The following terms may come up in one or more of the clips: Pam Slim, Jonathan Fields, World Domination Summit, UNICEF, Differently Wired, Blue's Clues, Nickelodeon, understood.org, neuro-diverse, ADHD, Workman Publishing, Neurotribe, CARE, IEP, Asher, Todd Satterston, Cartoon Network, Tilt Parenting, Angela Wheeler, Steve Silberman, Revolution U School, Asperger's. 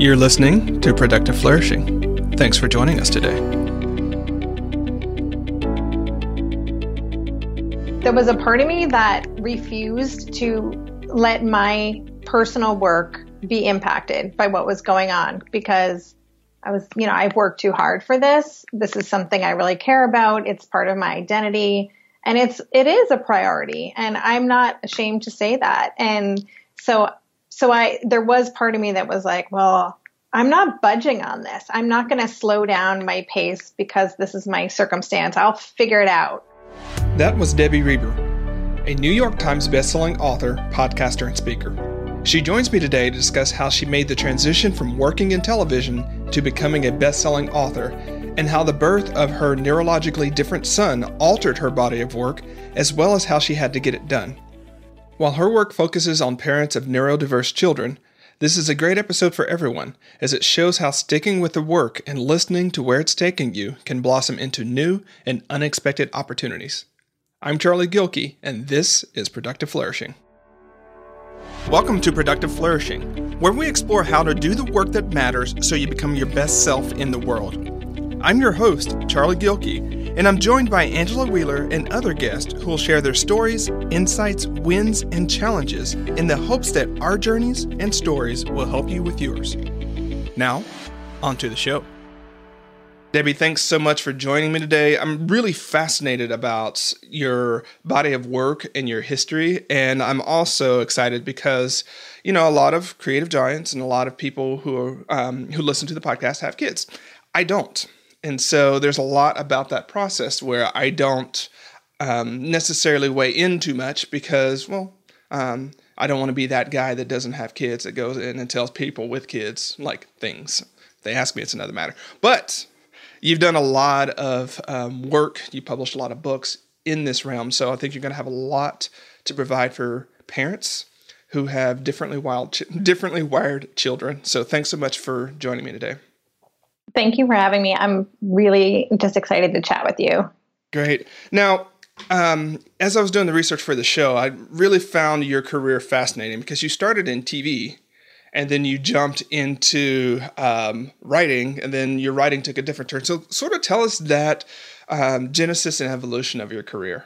You're listening to Productive Flourishing. Thanks for joining us today. There was a part of me that refused to let my personal work be impacted by what was going on because I was, I've worked too hard for this. This is something I really care about. It's part of my identity and it is a priority, and I'm not ashamed to say that. And so there was part of me that was like, well, I'm not budging on this. I'm not going to slow down my pace because this is my circumstance. I'll figure it out. That was Debbie Reber, a New York Times bestselling author, podcaster, and speaker. She joins me today to discuss how she made the transition from working in television to becoming a best-selling author, and how the birth of her neurologically different son altered her body of work, as well as how she had to get it done. While her work focuses on parents of neurodiverse children, this is a great episode for everyone, as it shows how sticking with the work and listening to where it's taking you can blossom into new and unexpected opportunities. I'm Charlie Gilkey, and this is Productive Flourishing. Welcome to Productive Flourishing, where we explore how to do the work that matters so you become your best self in the world. I'm your host, Charlie Gilkey, and I'm joined by Angela Wheeler and other guests who will share their stories, insights, wins, and challenges in the hopes that our journeys and stories will help you with yours. Now, on to the show. Debbie, thanks so much for joining me today. I'm really fascinated about your body of work and your history, and I'm also excited because, a lot of creative giants and a lot of people who listen to the podcast have kids. I don't, and so there's a lot about that process where I don't necessarily weigh in too much because, I don't want to be that guy that doesn't have kids that goes in and tells people with kids like things. If they ask me, it's another matter, but. You've done a lot of work. You published a lot of books in this realm. So I think you're going to have a lot to provide for parents who have differently wired children. So thanks so much for joining me today. Thank you for having me. I'm really just excited to chat with you. Great. Now, as I was doing the research for the show, I really found your career fascinating because you started in TV. And then you jumped into writing, and then your writing took a different turn. So sort of tell us that genesis and evolution of your career.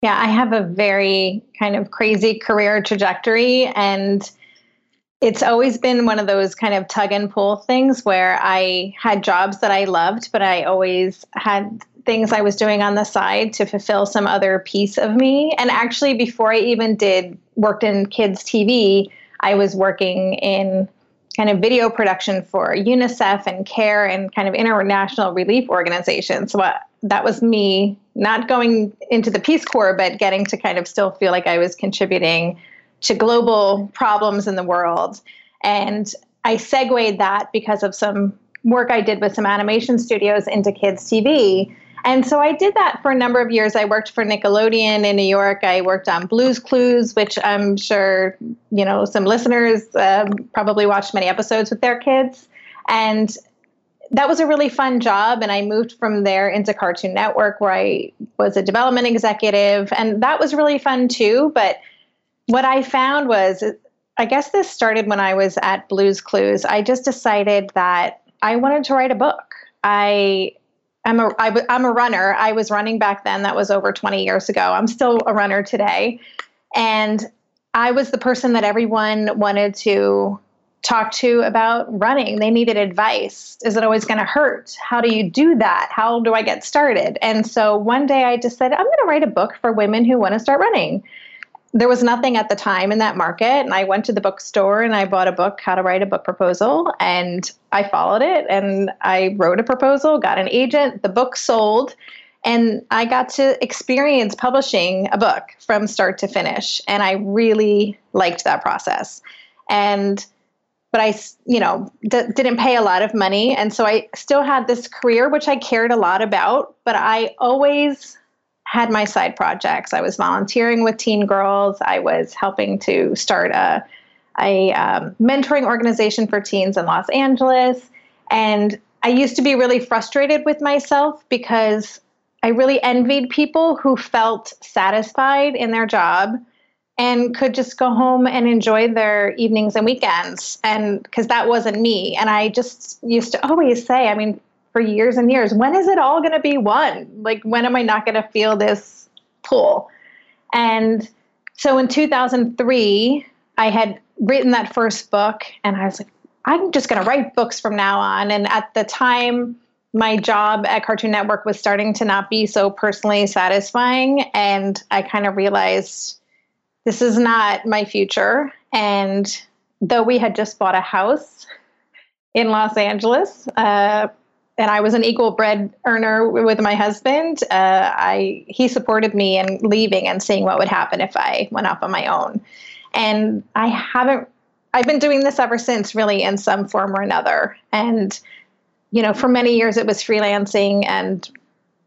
Yeah, I have a very kind of crazy career trajectory, and it's always been one of those kind of tug and pull things where I had jobs that I loved, but I always had things I was doing on the side to fulfill some other piece of me. And actually, before I even worked in kids' TV, I was working in kind of video production for UNICEF and CARE and kind of international relief organizations. So that was me not going into the Peace Corps, but getting to kind of still feel like I was contributing to global problems in the world. And I segued that because of some work I did with some animation studios into kids' TV. And so I did that for a number of years. I worked for Nickelodeon in New York. I worked on Blue's Clues, which I'm sure, some listeners probably watched many episodes with their kids. And that was a really fun job. And I moved from there into Cartoon Network, where I was a development executive. And that was really fun too. But what I found was, I guess this started when I was at Blue's Clues. I just decided that I wanted to write a book. I'm a runner. I was running back then. That was over 20 years ago. I'm still a runner today. And I was the person that everyone wanted to talk to about running. They needed advice. Is it always going to hurt? How do you do that? How do I get started? And so one day I just said, I'm going to write a book for women who want to start running. There was nothing at the time in that market. And I went to the bookstore and I bought a book, How to Write a Book Proposal. And I followed it and I wrote a proposal, got an agent, the book sold. And I got to experience publishing a book from start to finish. And I really liked that process. But I, didn't pay a lot of money. And so I still had this career, which I cared a lot about, but I always had my side projects. I was volunteering with teen girls. I was helping to start a mentoring organization for teens in Los Angeles. And I used to be really frustrated with myself because I really envied people who felt satisfied in their job and could just go home and enjoy their evenings and weekends. And because that wasn't me. And I just used to always say, I mean, for years and years, when is it all going to be one? Like, when am I not going to feel this pull? And so in 2003, I had written that first book and I was like, I'm just going to write books from now on. And at the time, my job at Cartoon Network was starting to not be so personally satisfying. And I kind of realized this is not my future. And though we had just bought a house in Los Angeles, and I was an equal bread earner with my husband, he supported me in leaving and seeing what would happen if I went off on my own. And I've been doing this ever since, really, in some form or another. And, you know, for many years it was freelancing and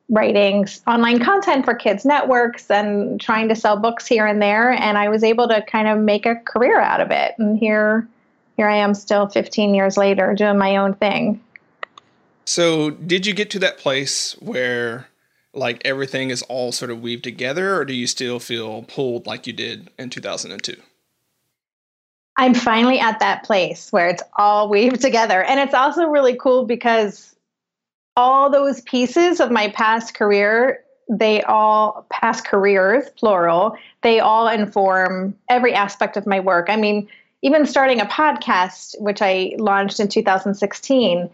writing online content for kids' networks and trying to sell books here and there. And I was able to kind of make a career out of it. And here I am still 15 years later doing my own thing. So did you get to that place where like everything is all sort of weaved together, or do you still feel pulled like you did in 2002? I'm finally at that place where it's all weaved together. And it's also really cool because all those pieces of my past careers, plural, they all inform every aspect of my work. I mean, even starting a podcast, which I launched in 2016,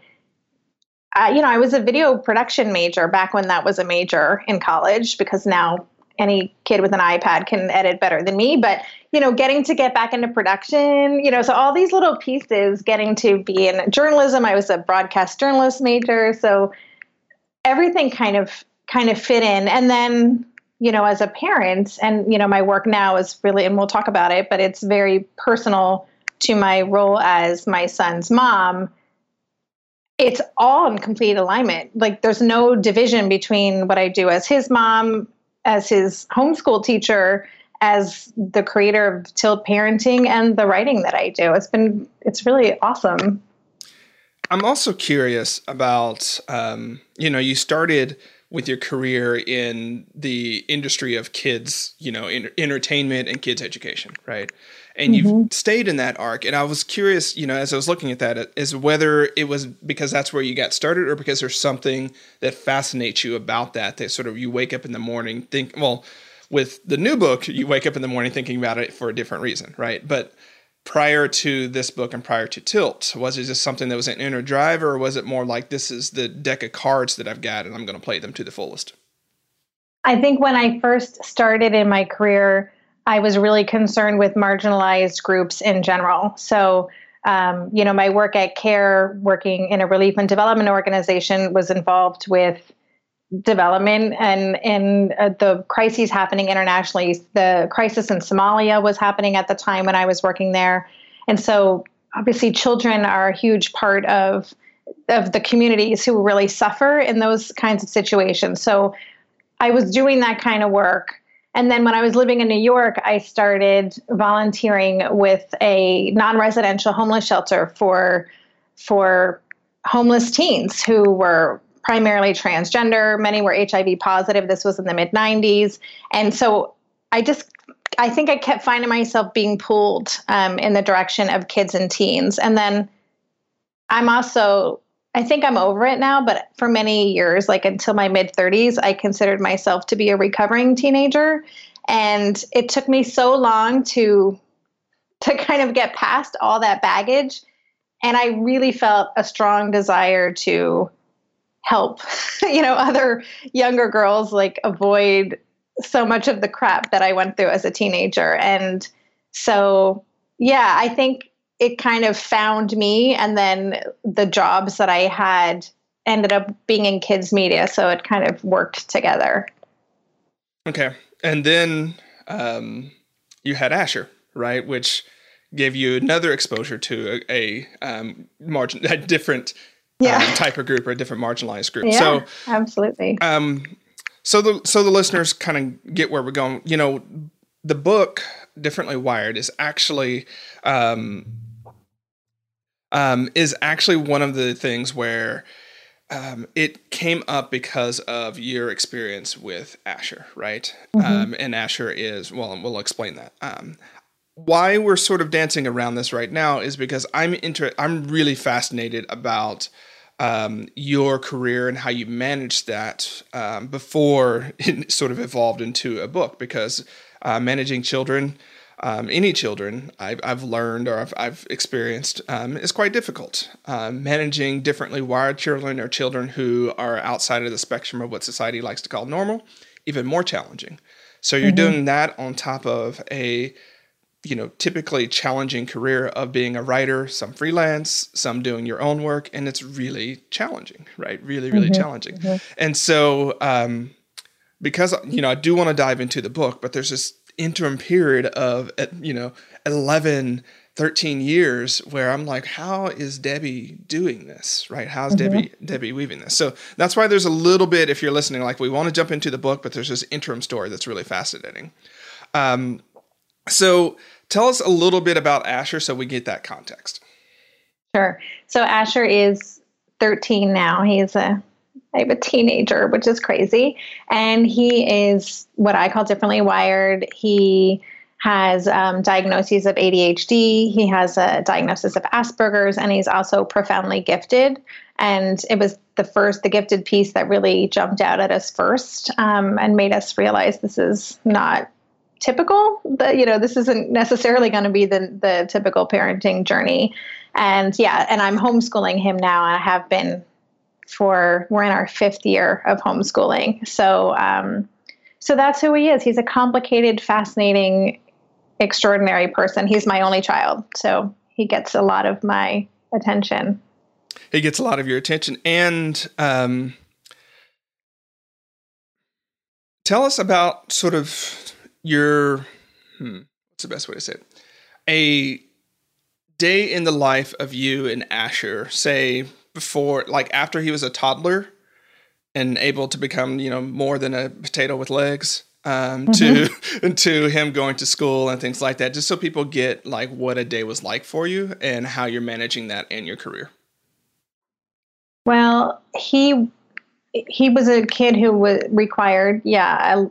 I was a video production major back when that was a major in college, because now any kid with an iPad can edit better than me. But, getting to get back into production, so all these little pieces, getting to be in journalism, I was a broadcast journalist major. So everything kind of fit in. And then, as a parent and, my work now is really, and we'll talk about it, but it's very personal to my role as my son's mom. It's all in complete alignment. Like, there's no division between what I do as his mom, as his homeschool teacher, as the creator of Tilt Parenting, and the writing that I do. It's really awesome. I'm also curious about, you started with your career in the industry of kids, entertainment and kids education, right? And you've stayed in that arc. And I was curious, as I was looking at that, is whether it was because that's where you got started or because there's something that fascinates you about that sort of you wake up in the morning, with the new book, you wake up in the morning thinking about it for a different reason, right? But prior to this book and prior to Tilt, was it just something that was an inner drive, or was it more like this is the deck of cards that I've got and I'm going to play them to the fullest? I think when I first started in my career, I was really concerned with marginalized groups in general. So, my work at CARE, working in a relief and development organization, was involved with development and the crises happening internationally. The crisis in Somalia was happening at the time when I was working there. And so obviously children are a huge part of the communities who really suffer in those kinds of situations. So I was doing that kind of work. And then when I was living in New York, I started volunteering with a non-residential homeless shelter for homeless teens who were primarily transgender. Many were HIV positive. This was in the mid-90s. And so I think I kept finding myself being pulled in the direction of kids and teens. And then I think I'm over it now, but for many years, like until my mid-30s, I considered myself to be a recovering teenager. And it took me so long to kind of get past all that baggage. And I really felt a strong desire to help, other younger girls like avoid so much of the crap that I went through as a teenager. And so, yeah, I think it kind of found me, and then the jobs that I had ended up being in kids media. So it kind of worked together. Okay. And then you had Asher, right? Which gave you another exposure to a different type of group, or a different marginalized group. Yeah, so absolutely. So the listeners kind of get where we're going, the book Differently Wired is actually, is actually one of the things where It came up because of your experience with Asher, right? Mm-hmm. And Asher is, well, and we'll explain that. Why we're sort of dancing around this right now is because I'm really fascinated about your career and how you managed that before it sort of evolved into a book, because managing children, any children I've learned or I've experienced is quite difficult. Managing differently wired children or children who are outside of the spectrum of what society likes to call normal, even more challenging. So you're doing that on top of a typically challenging career of being a writer, some freelance, some doing your own work. And it's really challenging, right? Really challenging. Mm-hmm. And so, because, I do want to dive into the book, but there's this interim period of, 11, 13 years where I'm like, how is Debbie doing this, right? How's Debbie weaving this? So that's why there's a little bit, if you're listening, like we want to jump into the book, but there's this interim story that's really fascinating. So tell us a little bit about Asher so we get that context. Sure. So Asher is 13 now. He's a teenager, which is crazy. And he is what I call differently wired. He has diagnoses of ADHD. He has a diagnosis of Asperger's, and he's also profoundly gifted. And it was the gifted piece that really jumped out at us first and made us realize this is not typical, that this isn't necessarily going to be the typical parenting journey. And and I'm homeschooling him now. I have been we're in our 5th year of homeschooling. So so that's who he is. He's a complicated, fascinating, extraordinary person. He's my only child, so he gets a lot of my attention. He gets a lot of your attention. And tell us about sort of your, what's the best way to say it? A day in the life of you and Asher, say before, like after he was a toddler and able to become, more than a potato with legs, to him going to school and things like that, just so people get like what a day was like for you and how you're managing that in your career. Well, he was a kid who required, a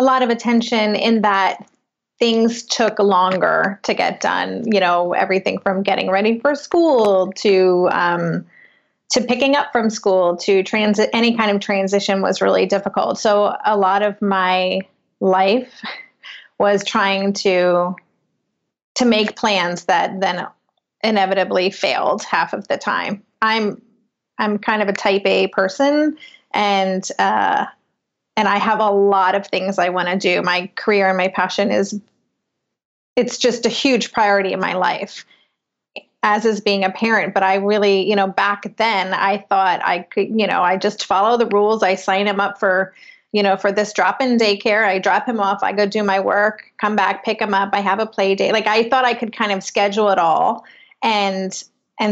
lot of attention, in that things took longer to get done. Everything from getting ready for school to picking up from school to transit. Any kind of transition was really difficult. So a lot of my life was trying to make plans that then inevitably failed half of the time. I'm kind of a type A person, and I have a lot of things I want to do. My career and my passion it's just a huge priority in my life, as is being a parent. But I really, back then I thought I could, I just follow the rules. I sign him up for this drop-in daycare. I drop him off. I go do my work, come back, pick him up. I have a play date. Like I thought I could kind of schedule it all and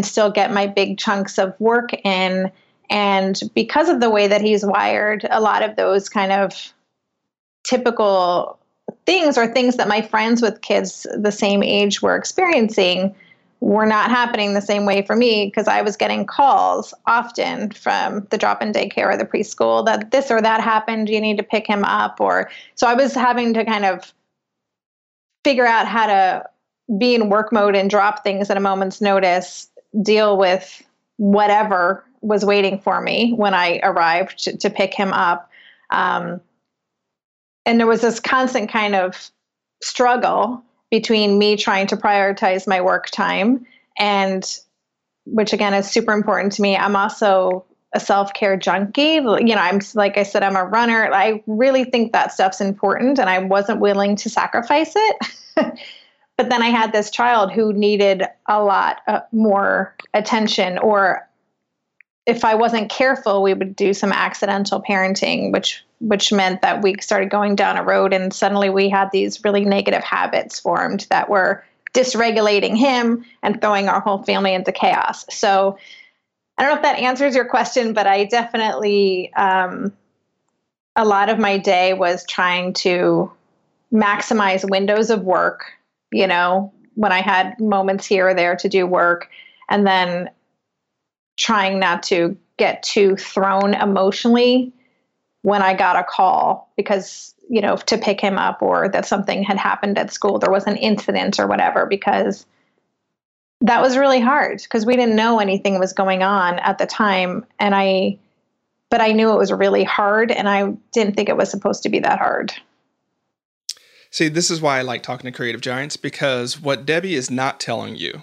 still get my big chunks of work in. And because of the way that he's wired, a lot of those kind of typical things, or things that my friends with kids the same age were experiencing, were not happening the same way for me, because I was getting calls often from the drop-in daycare or the preschool that this or that happened, you need to pick him up. Or so I was having to kind of figure out how to be in work mode and drop things at a moment's notice, deal with whatever was waiting for me when I arrived to pick him up. And there was this constant kind of struggle between me trying to prioritize my work time, and which again is super important to me. I'm also a self-care junkie. I'm, like I said, I'm a runner. I really think that stuff's important, and I wasn't willing to sacrifice it. But then I had this child who needed a lot more attention, or if I wasn't careful, we would do some accidental parenting, which meant that we started going down a road, and suddenly we had these really negative habits formed that were dysregulating him and throwing our whole family into chaos. So I don't know if that answers your question, but I definitely, a lot of my day was trying to maximize windows of work, when I had moments here or there to do work, and then trying not to get too thrown emotionally when I got a call because, you know, to pick him up or that something had happened at school, there was an incident or whatever, because that was really hard because we didn't know anything was going on at the time. And but I knew it was really hard, and I didn't think it was supposed to be that hard. See, this is why I like talking to creative giants, because what Debbie is not telling you,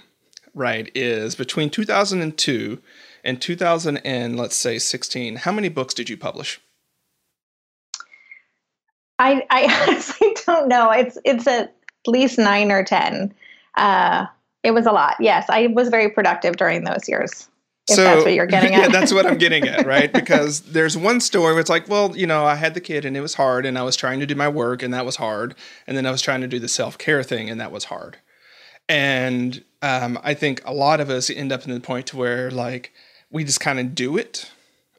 right, is between 2002 and 2016, how many books did you publish? I honestly don't know. It's at least 9 or 10. It was a lot. Yes, I was very productive during those years. If so, that's what you're getting at. Yeah, that's what I'm getting at, right? Because there's one story where it's like, well, you know, I had the kid and it was hard, and I was trying to do my work and that was hard. And then I was trying to do the self-care thing and that was hard. And I think a lot of us end up in the point to where, like, we just kind of do it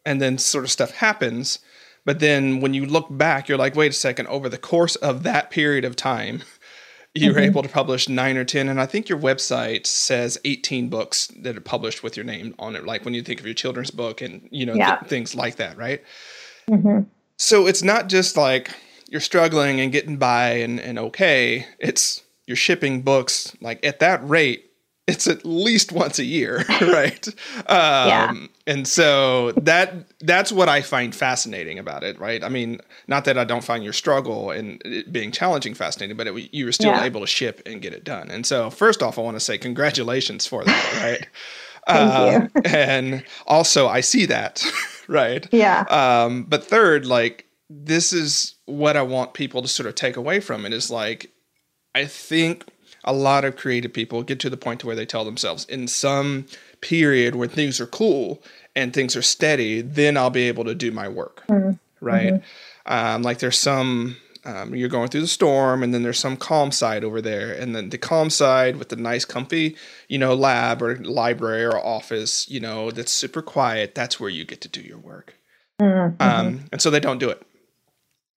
and then sort of stuff happens. But then when you look back, you're like, wait a second, over the course of that period of time, you were able to publish 9 or 10, and I think your website says 18 books that are published with your name on it, like when you think of your children's book and, you know, things like that, right? Mm-hmm. So it's not just like you're struggling and getting by and okay, it's you're shipping books, like at that rate, it's at least once a year, right? And so that's what I find fascinating about it, right? I mean, not that I don't find your struggle and it being challenging fascinating, but you were still able to ship and get it done. And so first off, I want to say congratulations for that, right? Thank you. And also I see that, right? Yeah. But third, like, this is what I want people to sort of take away from it is, like, I think a lot of creative people get to the point to where they tell themselves in some period where things are cool and things are steady, then I'll be able to do my work, right? Mm-hmm. Like there's some, you're going through the storm and then there's some calm side over there. And then the calm side with the nice comfy, you know, lab or library or office, you know, that's super quiet. That's where you get to do your work. Mm-hmm. And so they don't do it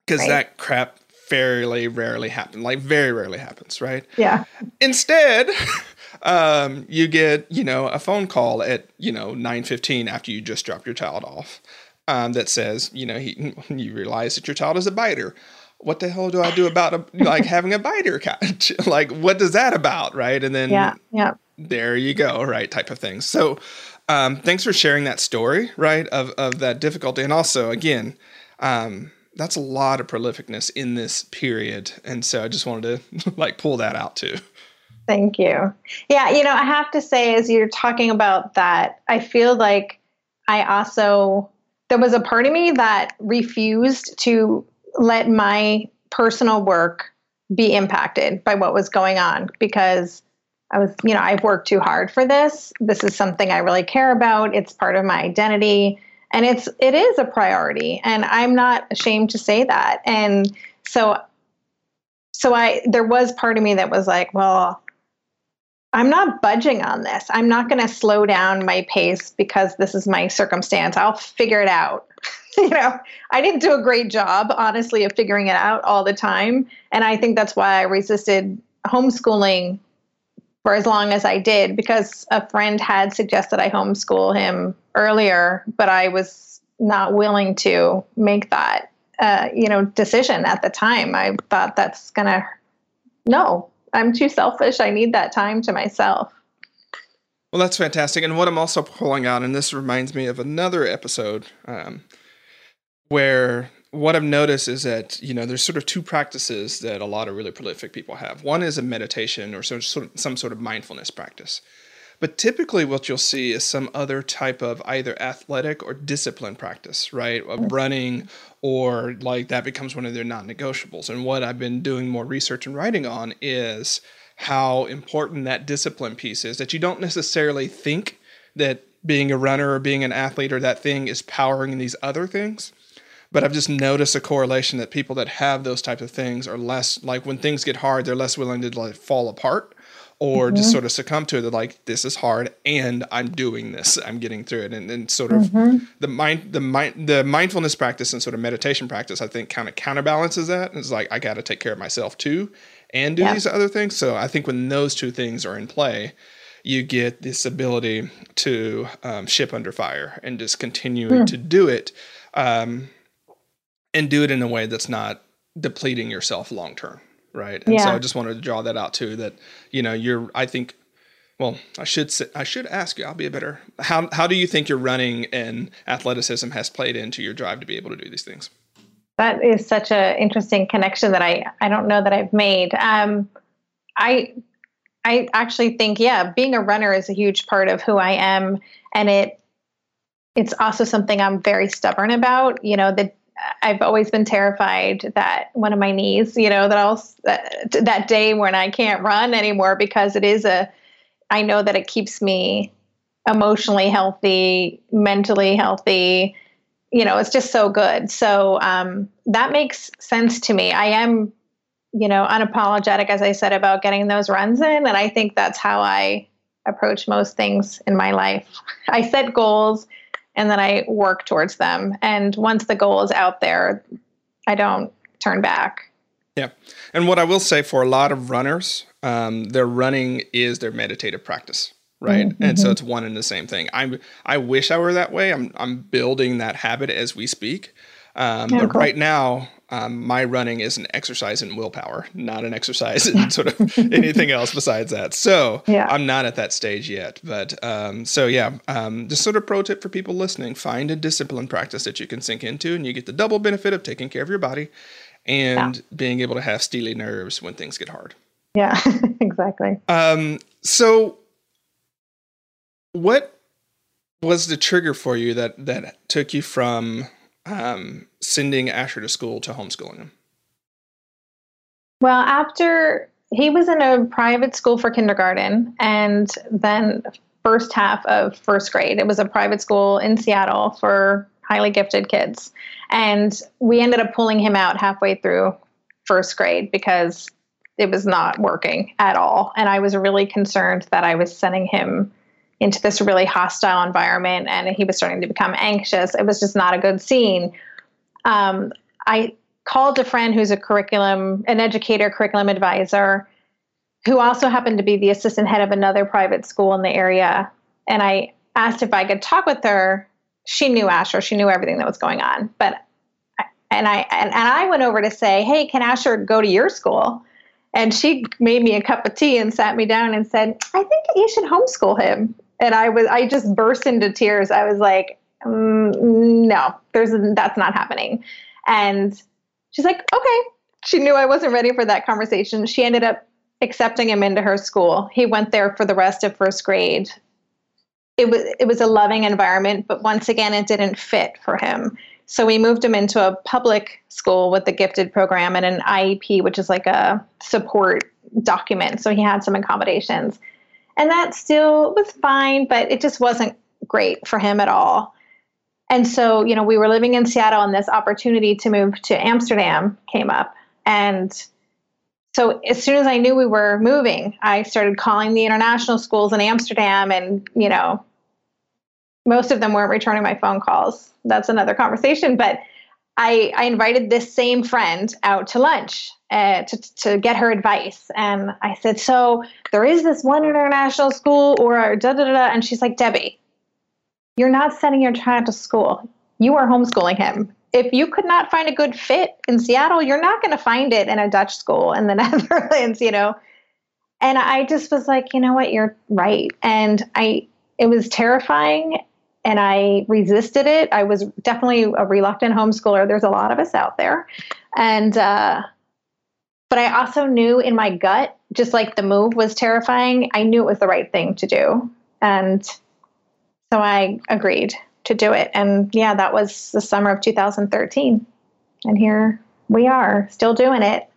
because that crap fairly rarely happen, like very rarely happens, right? Yeah. Instead, you get, you know, a phone call at, you know, 9:15 after you just dropped your child off that says, you know, you realize that your child is a biter. What the hell do I do about like having a biter couch? Like, what is that about, right? And then there you go, right, type of thing. So thanks for sharing that story, right, of that difficulty. And also, again, that's a lot of prolificness in this period. And so I just wanted to like pull that out too. Thank you. Yeah. You know, I have to say, as you're talking about that, I feel like there was a part of me that refused to let my personal work be impacted by what was going on because I was, you know, I've worked too hard for this. This is something I really care about. It's part of my identity. And it is a priority, and I'm not ashamed to say that. And so there was part of me that was like, well, I'm not budging on this. I'm not going to slow down my pace because this is my circumstance. I'll figure it out. You know, I didn't do a great job, honestly, of figuring it out all the time. And I think that's why I resisted homeschooling for as long as I did, because a friend had suggested I homeschool him earlier, but I was not willing to make that, decision at the time. I thought I'm too selfish. I need that time to myself. Well, that's fantastic. And what I'm also pulling out, and this reminds me of another episode, where what I've noticed is that, you know, there's sort of two practices that a lot of really prolific people have. One is a meditation or some sort of mindfulness practice. But typically what you'll see is some other type of either athletic or discipline practice, right? Of running or like that becomes one of their non-negotiables. And what I've been doing more research and writing on is how important that discipline piece is, that you don't necessarily think that being a runner or being an athlete or that thing is powering these other things. But I've just noticed a correlation that people that have those types of things are less, like when things get hard, they're less willing to like fall apart or just sort of succumb to it. They're like, this is hard and I'm doing this. I'm getting through it. And sort of the mindfulness practice and sort of meditation practice, I think kind of counterbalances that. And it's like, I got to take care of myself too and do these other things. So I think when those two things are in play, you get this ability to ship under fire and just continuing to do it and do it in a way that's not depleting yourself long term. Right. And so I just wanted to draw that out too, that, you know, you're, I think, well, I should ask you, I'll be a better, how do you think your running and athleticism has played into your drive to be able to do these things? That is such an interesting connection that I don't know that I've made. I actually think, being a runner is a huge part of who I am. And it's also something I'm very stubborn about, you know, that I've always been terrified that one of my knees, you know, that day when I can't run anymore, because I know that it keeps me emotionally healthy, mentally healthy, you know, it's just so good. So, that makes sense to me. I am, you know, unapologetic, as I said, about getting those runs in. And I think that's how I approach most things in my life. I set goals and then I work towards them. And once the goal is out there, I don't turn back. Yeah. And what I will say for a lot of runners, their running is their meditative practice, right? Mm-hmm. And so it's one and the same thing. I wish I were that way. I'm building that habit as we speak. But right now, my running is an exercise in willpower, not an exercise in sort of anything else besides that. So I'm not at that stage yet. But just sort of pro tip for people listening, find a discipline practice that you can sink into, and you get the double benefit of taking care of your body and being able to have steely nerves when things get hard. Yeah, exactly. So what was the trigger for you that took you from sending Asher to school to homeschooling him? Well, after he was in a private school for kindergarten and then first half of first grade, it was a private school in Seattle for highly gifted kids. And we ended up pulling him out halfway through first grade because it was not working at all. And I was really concerned that I was sending him into this really hostile environment, and he was starting to become anxious. It was just not a good scene. I called a friend who's an educator, curriculum advisor, who also happened to be the assistant head of another private school in the area. And I asked if I could talk with her. She knew Asher. She knew everything that was going on. And I went over to say, hey, can Asher go to your school? And she made me a cup of tea and sat me down and said, I think you should homeschool him. And I just burst into tears. I was like, no, that's not happening. And she's like, okay. She knew I wasn't ready for that conversation. She ended up accepting him into her school. He went there for the rest of first grade. It was a loving environment, but once again, it didn't fit for him. So we moved him into a public school with the gifted program and an IEP, which is like a support document. So he had some accommodations, and that still was fine, but it just wasn't great for him at all. And so, you know, we were living in Seattle and this opportunity to move to Amsterdam came up. And so as soon as I knew we were moving, I started calling the international schools in Amsterdam, and, you know, most of them weren't returning my phone calls. That's another conversation. But I invited this same friend out to lunch to get her advice. And I said, so there is this one international school or da-da-da-da. And she's like, Debbie, you're not sending your child to school. You are homeschooling him. If you could not find a good fit in Seattle, you're not going to find it in a Dutch school in the Netherlands, you know. And I just was like, you know what, you're right. And it was terrifying. And I resisted it. I was definitely a reluctant homeschooler. There's a lot of us out there. And, but I also knew in my gut, just like the move was terrifying, I knew it was the right thing to do. And so I agreed to do it. And yeah, that was the summer of 2013. And here we are, still doing it.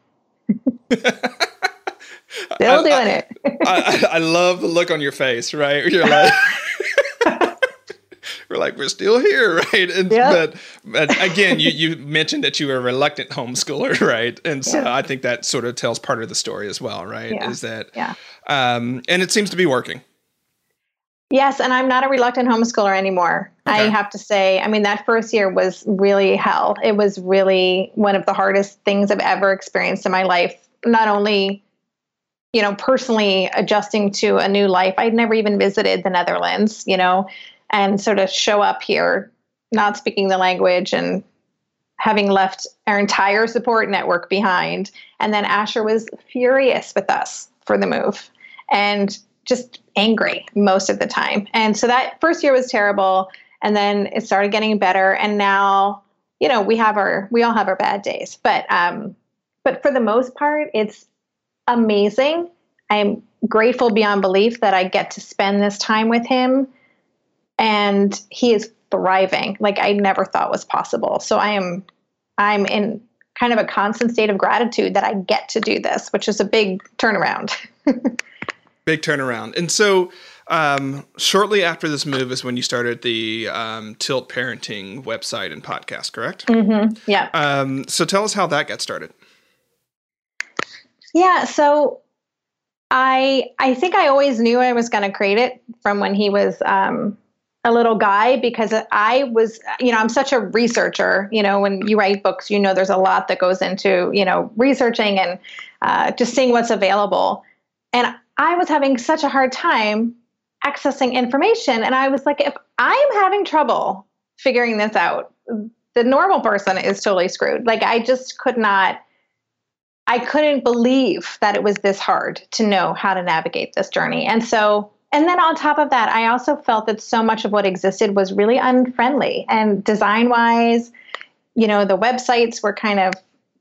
Still doing it. I love the look on your face, right? You're like... we're still here, right? And, yep. But again, you mentioned that you were a reluctant homeschooler, right? And so I think that sort of tells part of the story as well, right? Yeah. Is that, and it seems to be working. Yes. And I'm not a reluctant homeschooler anymore. Okay. I have to say, I mean, that first year was really hell. It was really one of the hardest things I've ever experienced in my life. Not only you know, personally adjusting to a new life. I'd never even visited the Netherlands, you know, and sort of show up here, not speaking the language and having left our entire support network behind. And then Asher was furious with us for the move and just angry most of the time. And so that first year was terrible. And then it started getting better. And now, you know, we all have our bad days, but for the most part, it's amazing. I'm grateful beyond belief that I get to spend this time with him, and he is thriving like I never thought was possible. So I'm in kind of a constant state of gratitude that I get to do this, which is a big turnaround. Big turnaround. And so shortly after this move is when you started the Tilt Parenting website and podcast, correct? Mm-hmm. Yeah. So tell us how that got started. Yeah. So I think I always knew I was going to create it from when he was a little guy, because I was, you know, I'm such a researcher. You know, when you write books, you know, there's a lot that goes into, you know, researching and just seeing what's available. And I was having such a hard time accessing information. And I was like, if I'm having trouble figuring this out, the normal person is totally screwed. Like, I just couldn't believe that it was this hard to know how to navigate this journey. And then on top of that, I also felt that so much of what existed was really unfriendly, and design-wise, you know, the websites were kind of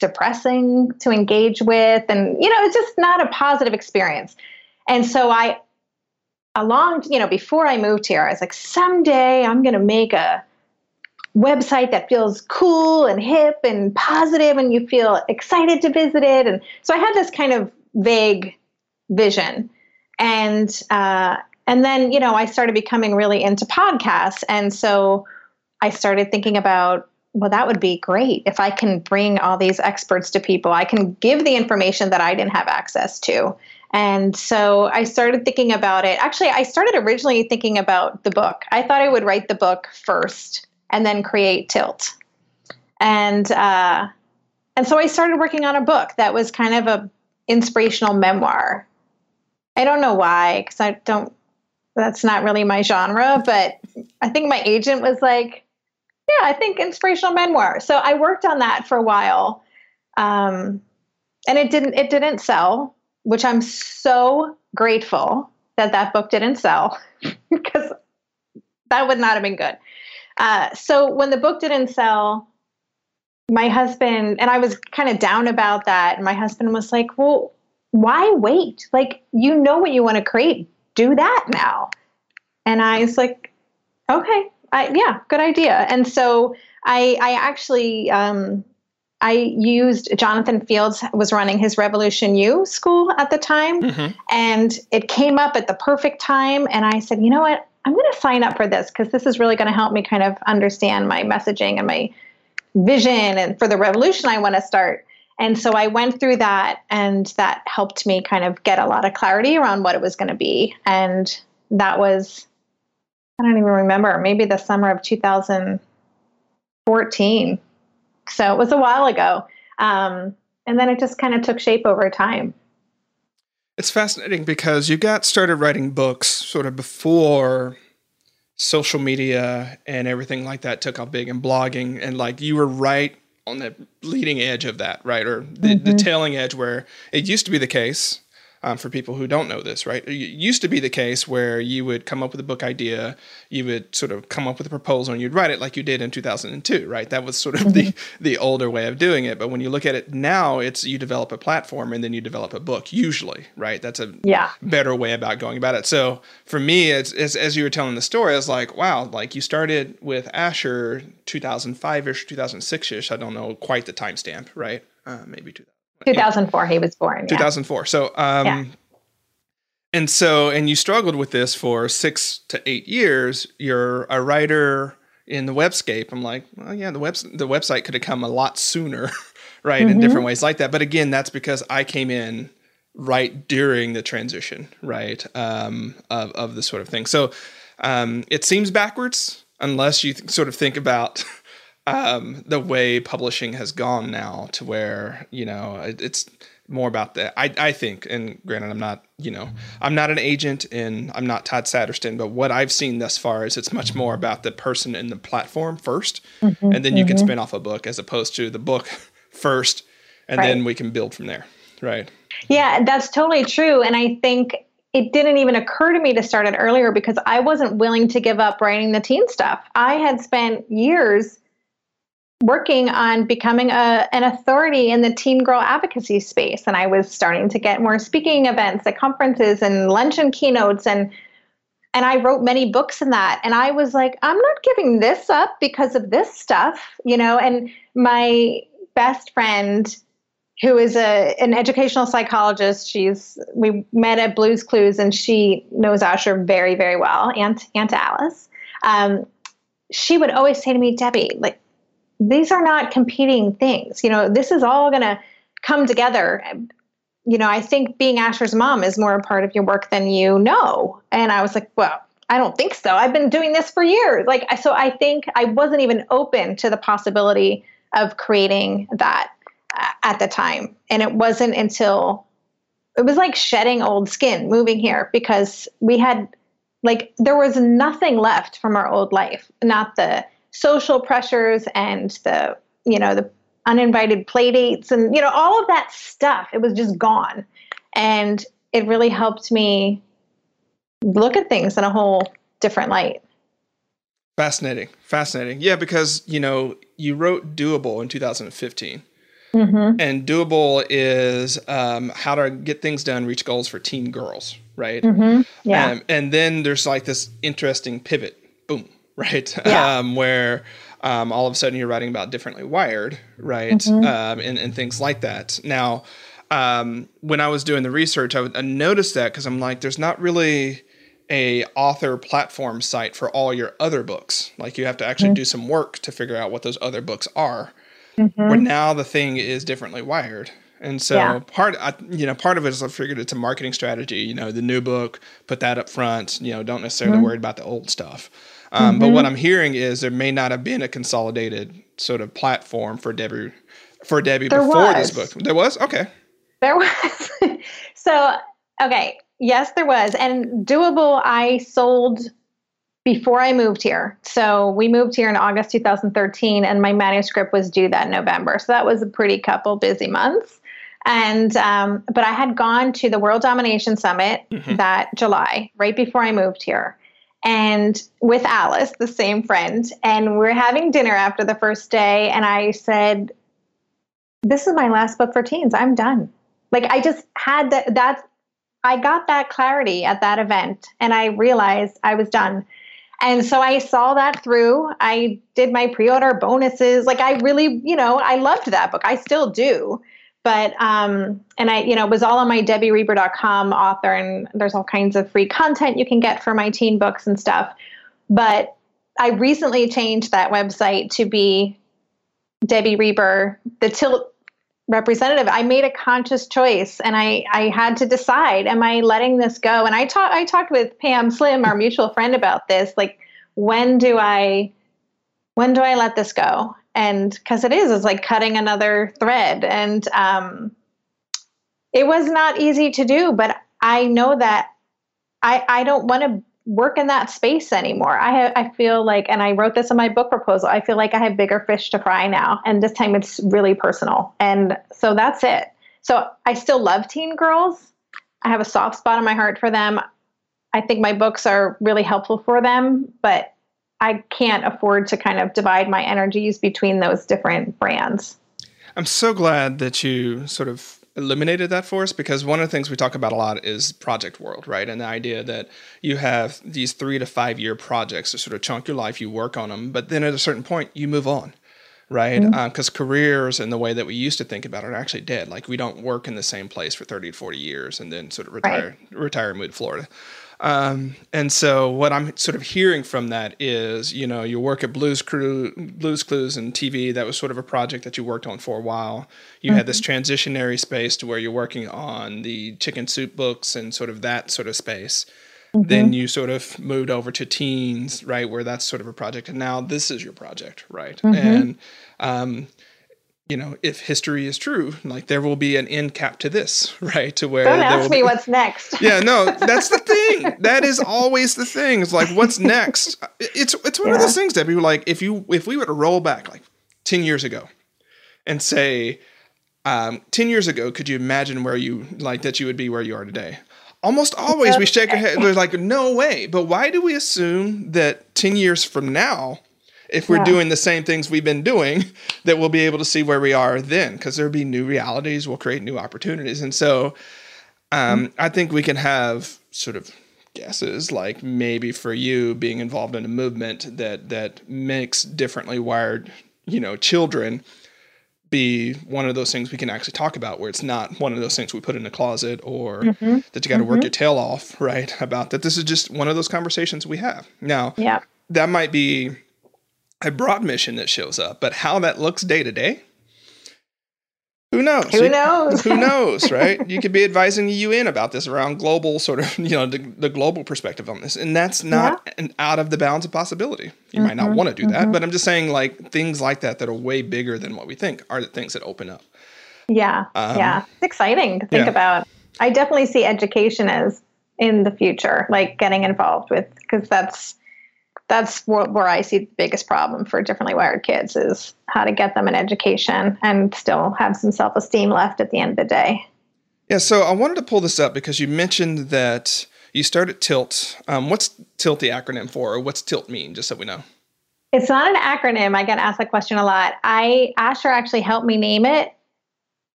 depressing to engage with, and, you know, it's just not a positive experience. And so you know, before I moved here, I was like, someday I'm going to make a website that feels cool and hip and positive, and you feel excited to visit it. And so I had this kind of vague vision. And then, you know, I started becoming really into podcasts. And so I started thinking about, well, that would be great if I can bring all these experts to people. I can give the information that I didn't have access to. And so I started thinking about it. Actually, I started originally thinking about the book. I thought I would write the book first and then create Tilt. And so I started working on a book that was kind of a inspirational memoir. I don't know why, because that's not really my genre, but I think my agent was like, yeah, I think inspirational memoir. So I worked on that for a while. And it didn't sell, which I'm so grateful that book didn't sell, because that would not have been good. So when the book didn't sell, my husband, and I was kind of down about that. And my husband was like, well, why wait? Like, you know what you want to create, do that now. And I was like, okay, yeah, good idea. And so I actually, I used Jonathan Fields was running his Revolution U School at the time. Mm-hmm. And it came up at the perfect time. And I said, you know what, I'm going to sign up for this, because this is really going to help me kind of understand my messaging and my vision and for the revolution I want to start. And so I went through that, and that helped me kind of get a lot of clarity around what it was going to be. And that was, I don't even remember, maybe the summer of 2014. So it was a while ago. And then it just kind of took shape over time. It's fascinating because you got started writing books sort of before social media and everything like that took off big, and blogging, and like you were right on the leading edge of that, right? Or the tailing edge, where it used to be the case, for people who don't know this, right? It used to be the case where you would come up with a book idea, you would sort of come up with a proposal, and you'd write it like you did in 2002, right? That was sort of the older way of doing it. But when you look at it now, it's you develop a platform and then you develop a book usually, right? That's a better way about going about it. So for me, it's as you were telling the story, I was like, wow, like you started with Asher 2005-ish, 2006-ish. I don't know quite the timestamp, right? Maybe 2000. 2004, he was born. 2004. Yeah. So, and you struggled with this for 6 to 8 years. You're a writer in the webscape. I'm like, well, yeah, the website could have come a lot sooner, right? Mm-hmm. In different ways like that. But again, that's because I came in right during the transition, right? Of this sort of thing. So, it seems backwards unless you sort of think about the way publishing has gone now, to where, you know, it's more about that. I think, and granted, I'm not an agent and I'm not Todd Satterston, but what I've seen thus far is it's much more about the person and the platform first, and then you can spin off a book as opposed to the book first, and then we can build from there. Right. Yeah, that's totally true. And I think it didn't even occur to me to start it earlier because I wasn't willing to give up writing the teen stuff. I had spent years working on becoming an authority in the teen girl advocacy space. And I was starting to get more speaking events at conferences and luncheon keynotes. And I wrote many books in that. And I was like, I'm not giving this up because of this stuff, you know. And my best friend, who is an educational psychologist, we met at Blue's Clues, and she knows Asher very, very well, Aunt Alice. She would always say to me, Debbie, like, these are not competing things. You know, this is all going to come together. You know, I think being Asher's mom is more a part of your work than you know. And I was like, well, I don't think so. I've been doing this for years. Like, so I think I wasn't even open to the possibility of creating that at the time. And it wasn't until it was like shedding old skin, moving here, because we had there was nothing left from our old life, not the social pressures and the, you know, the uninvited play dates and, you know, all of that stuff. It was just gone. And it really helped me look at things in a whole different light. Fascinating. Fascinating. Yeah. Because, you know, you wrote Doable in 2015. Mm-hmm. And Doable is how to get things done, reach goals for teen girls, right? Mm-hmm. Yeah. And then there's like this interesting pivot, boom, right? Yeah. Where all of a sudden you're writing about Differently Wired, right? Mm-hmm. And things like that. Now, when I was doing the research, I noticed that because I'm like, there's not really a author platform site for all your other books. Like you have to actually do some work to figure out what those other books are. Mm-hmm. Where now the thing is Differently Wired. And so part of it is I figured it's a marketing strategy, you know, the new book, put that up front, you know, don't necessarily worry about the old stuff. But what I'm hearing is there may not have been a consolidated sort of platform for Debbie there before was. This book. There was? Okay. There was. So, okay. Yes, there was. And Doable, I sold before I moved here. So we moved here in August 2013, and my manuscript was due that November. So that was a pretty couple busy months. And but I had gone to the World Domination Summit that July, right before I moved here, and with Alice, the same friend, and we're having dinner after the first day. And I said, this is my last book for teens. I'm done. Like I just had that I got that clarity at that event, and I realized I was done. And so I saw that through. I did my pre-order bonuses. Like I really, you know, I loved that book. I still do. But, and I, you know, it was all on my DebbieReber.com author, and there's all kinds of free content you can get for my teen books and stuff. But I recently changed that website to be Debbie Reber, the Tilt representative. I made a conscious choice, and I had to decide, am I letting this go? And I talked with Pam Slim, our mutual friend, about this. Like, when do I let this go? And cause it's like cutting another thread. And, it was not easy to do, but I know that I don't want to work in that space anymore. I feel like, and I wrote this in my book proposal, I feel like I have bigger fish to fry now. And this time it's really personal. And so that's it. So I still love teen girls. I have a soft spot in my heart for them. I think my books are really helpful for them, but I can't afford to kind of divide my energies between those different brands. I'm so glad that you sort of eliminated that for us, because one of the things we talk about a lot is project world, right? And the idea that you have these 3 to 5 year projects that sort of chunk your life, you work on them, but then at a certain point you move on, right? Because careers and the way that we used to think about it are actually dead. Like we don't work in the same place for 30 to 40 years and then sort of retire and move to Florida. And so what I'm sort of hearing from that is, you know, you work at Blue's Clues and TV. That was sort of a project that you worked on for a while. You had this transitionary space to where you're working on the chicken soup books and sort of that sort of space. Then you sort of moved over to teens, right, where that's sort of a project. And now this is your project, right? And you know, if history is true, like there will be an end cap to this, right? To where don't ask me what's next. Yeah, no, that's the thing. That is always the thing. It's like, what's next? It's one of those things, Debbie. Like, if we were to roll back like 10 years ago, and say, 10 years ago, could you imagine where you you would be where you are today? Almost always we shake our head. We're like, no way. But why do we assume that 10 years from now, if we're doing the same things we've been doing, that we'll be able to see where we are then? Because there'll be new realities, we'll create new opportunities. And so I think we can have sort of guesses, like maybe for you being involved in a movement that makes differently wired, you know, children be one of those things we can actually talk about, where it's not one of those things we put in a closet or that you got to work your tail off, right? About that. This is just one of those conversations we have. Now, that might be a broad mission that shows up, but how that looks day to day, who knows? Who knows, right? You could be advising the UN about this around global sort of, you know, the global perspective on this. And that's not an out of the bounds of possibility. You might not want to do that, but I'm just saying, like, things like that are way bigger than what we think are the things that open up. Yeah. It's exciting to think about. I definitely see education as in the future, like getting involved with, because that's where I see the biggest problem for differently wired kids, is how to get them an education and still have some self-esteem left at the end of the day. Yeah. So I wanted to pull this up because you mentioned that you started Tilt. What's Tilt the acronym for, or what's Tilt mean? Just so we know. It's not an acronym. I get asked that question a lot. Asher actually helped me name it.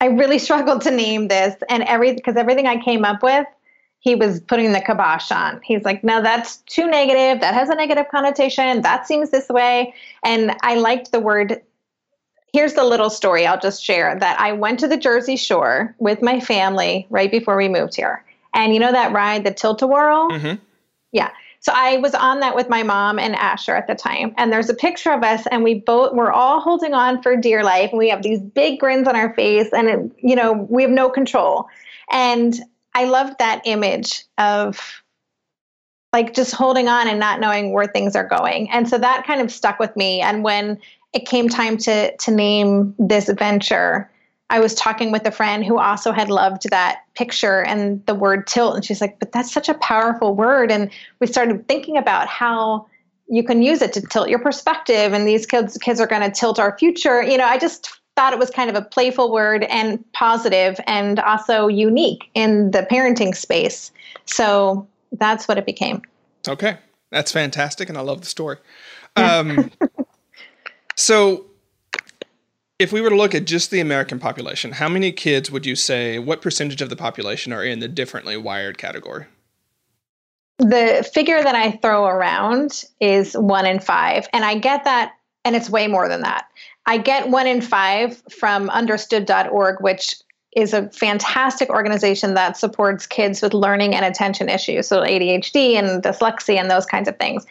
I really struggled to name this, and because everything I came up with, he was putting the kibosh on. He's like, no, that's too negative. That has a negative connotation. That seems this way. And I liked the word. Here's the little story I'll just share, that I went to the Jersey Shore with my family right before we moved here. And you know that ride, the Tilt-A-Whirl? Mm-hmm. Yeah. So I was on that with my mom and Asher at the time. And there's a picture of us, and we're all holding on for dear life. And we have these big grins on our face, and it, you know, we have no control. And I loved that image of like just holding on and not knowing where things are going. And so that kind of stuck with me. And when it came time to name this adventure, I was talking with a friend who also had loved that picture and the word tilt. And she's like, but that's such a powerful word. And we started thinking about how you can use it to tilt your perspective. And these kids are going to tilt our future. You know, I just thought it was kind of a playful word and positive and also unique in the parenting space. So that's what it became. Okay. That's fantastic. And I love the story. So if we were to look at just the American population, how many kids would you say, what percentage of the population are in the differently wired category? The figure that I throw around is 1 in 5. And I get that. And it's way more than that. I get 1 in 5 from understood.org, which is a fantastic organization that supports kids with learning and attention issues. So ADHD and dyslexia and those kinds of things.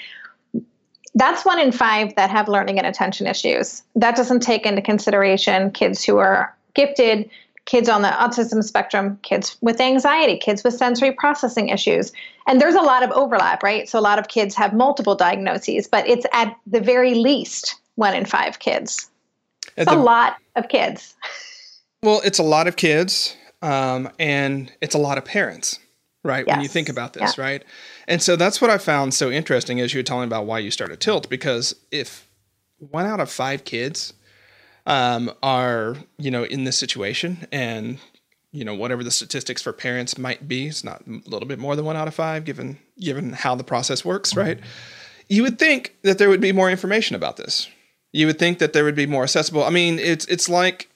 That's 1 in 5 that have learning and attention issues. That doesn't take into consideration kids who are gifted, kids on the autism spectrum, kids with anxiety, kids with sensory processing issues. And there's a lot of overlap, right? So a lot of kids have multiple diagnoses, but it's at the very least 1 in 5 kids. It's a lot of kids. Well, it's a lot of kids, and it's a lot of parents, right? Yes. When you think about this, right? And so that's what I found so interesting as you were telling about why you started Tilt, because if 1 out of 5 kids are, you know, in this situation, and, you know, whatever the statistics for parents might be, it's not a little bit more than 1 out of 5, given how the process works, right? You would think that there would be more information about this. You would think that there would be more accessible. I mean, it's like,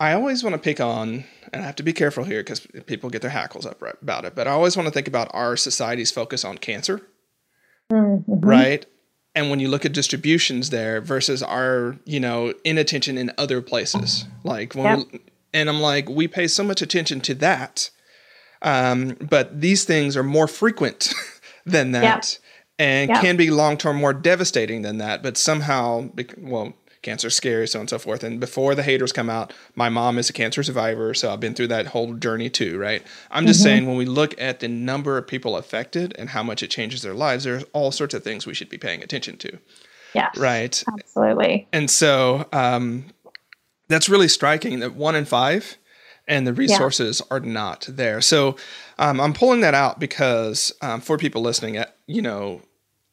I always want to pick on, and I have to be careful here because people get their hackles up about it, but I always want to think about our society's focus on cancer, right? And when you look at distributions there versus our, you know, inattention in other places, like when we, and I'm like, we pay so much attention to that, but these things are more frequent than that. And can be long-term more devastating than that. But somehow, well, cancer's scary, so on and so forth. And before the haters come out, my mom is a cancer survivor, so I've been through that whole journey too, right? I'm just saying, when we look at the number of people affected and how much it changes their lives, there's all sorts of things we should be paying attention to. Yes, right? Absolutely. And so that's really striking that 1 in 5 and the resources are not there. So I'm pulling that out because for people listening, you know,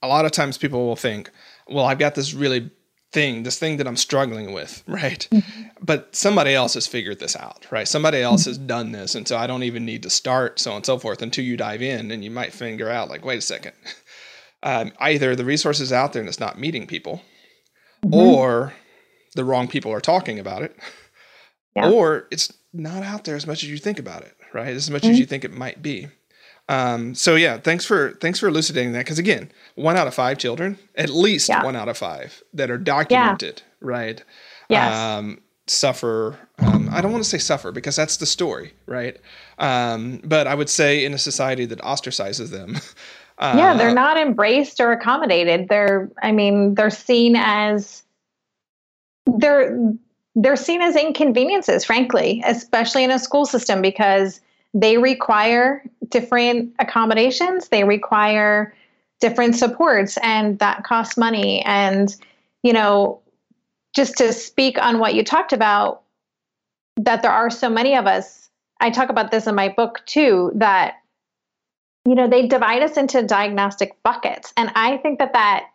a lot of times people will think, well, I've got this really thing that I'm struggling with, right? Mm-hmm. But somebody else has figured this out, right? Somebody else has done this. And so I don't even need to start, so on and so forth, until you dive in and you might figure out, like, wait a second, either the resource is out there and it's not meeting people, or the wrong people are talking about it, or it's not out there as much as you think about it, right? As much as you think it might be. So yeah, thanks for elucidating that. Cause again, 1 out of 5 children, at least 1 out of 5 that are documented, right? Yes. Suffer. I don't want to say suffer because that's the story, right? But I would say in a society that ostracizes them. Yeah. They're not embraced or accommodated. They're seen as they're seen as inconveniences, frankly, especially in a school system, because they require different accommodations. They require different supports, and that costs money. And, you know, just to speak on what you talked about, that there are so many of us, I talk about this in my book too, that, you know, they divide us into diagnostic buckets. And I think that that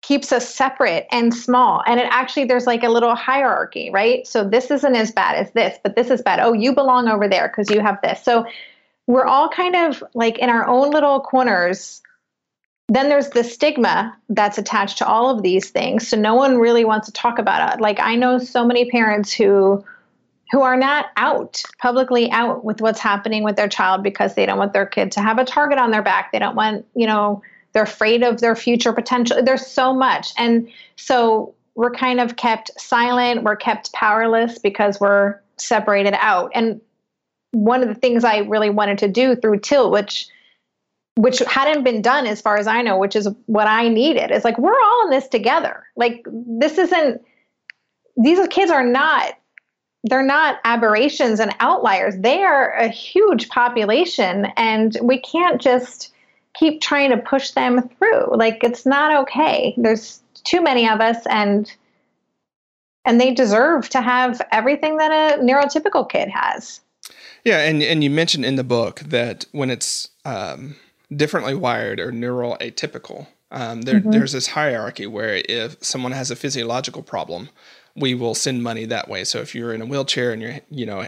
keeps us separate and small. And it actually, there's like a little hierarchy, right? So this isn't as bad as this, but this is bad. Oh, you belong over there because you have this. So we're all kind of like in our own little corners. Then there's the stigma that's attached to all of these things. So no one really wants to talk about it. Like, I know so many parents who are not out, publicly out with what's happening with their child because they don't want their kid to have a target on their back. They don't want, you know, they're afraid of their future potential. There's so much. And so we're kind of kept silent. We're kept powerless because we're separated out. And one of the things I really wanted to do through Tilt, which hadn't been done as far as I know, which is what I needed, is like, we're all in this together. Like, these kids are not, they're not aberrations and outliers. They are a huge population, and we can't just keep trying to push them through. Like, it's not okay. There's too many of us, and they deserve to have everything that a neurotypical kid has. Yeah. And you mentioned in the book that when it's differently wired or neural atypical, there's this hierarchy where if someone has a physiological problem, we will send money that way. So if you're in a wheelchair and you're, you know,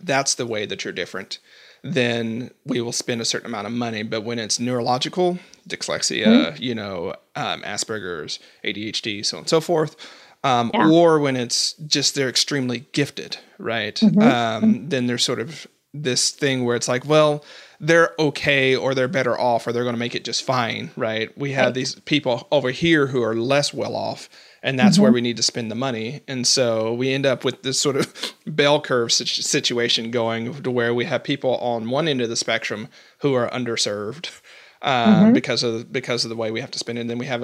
that's the way that you're different, then we will spend a certain amount of money. But when it's neurological, dyslexia, you know, Asperger's, ADHD, so on and so forth, or when it's just they're extremely gifted, right? Then there's sort of this thing where it's like, well, they're okay, or they're better off, or they're going to make it just fine, right? We have these people over here who are less well off, and that's where we need to spend the money. And so we end up with this sort of bell curve situation going to where we have people on one end of the spectrum who are underserved because of the way we have to spend it. And then we have,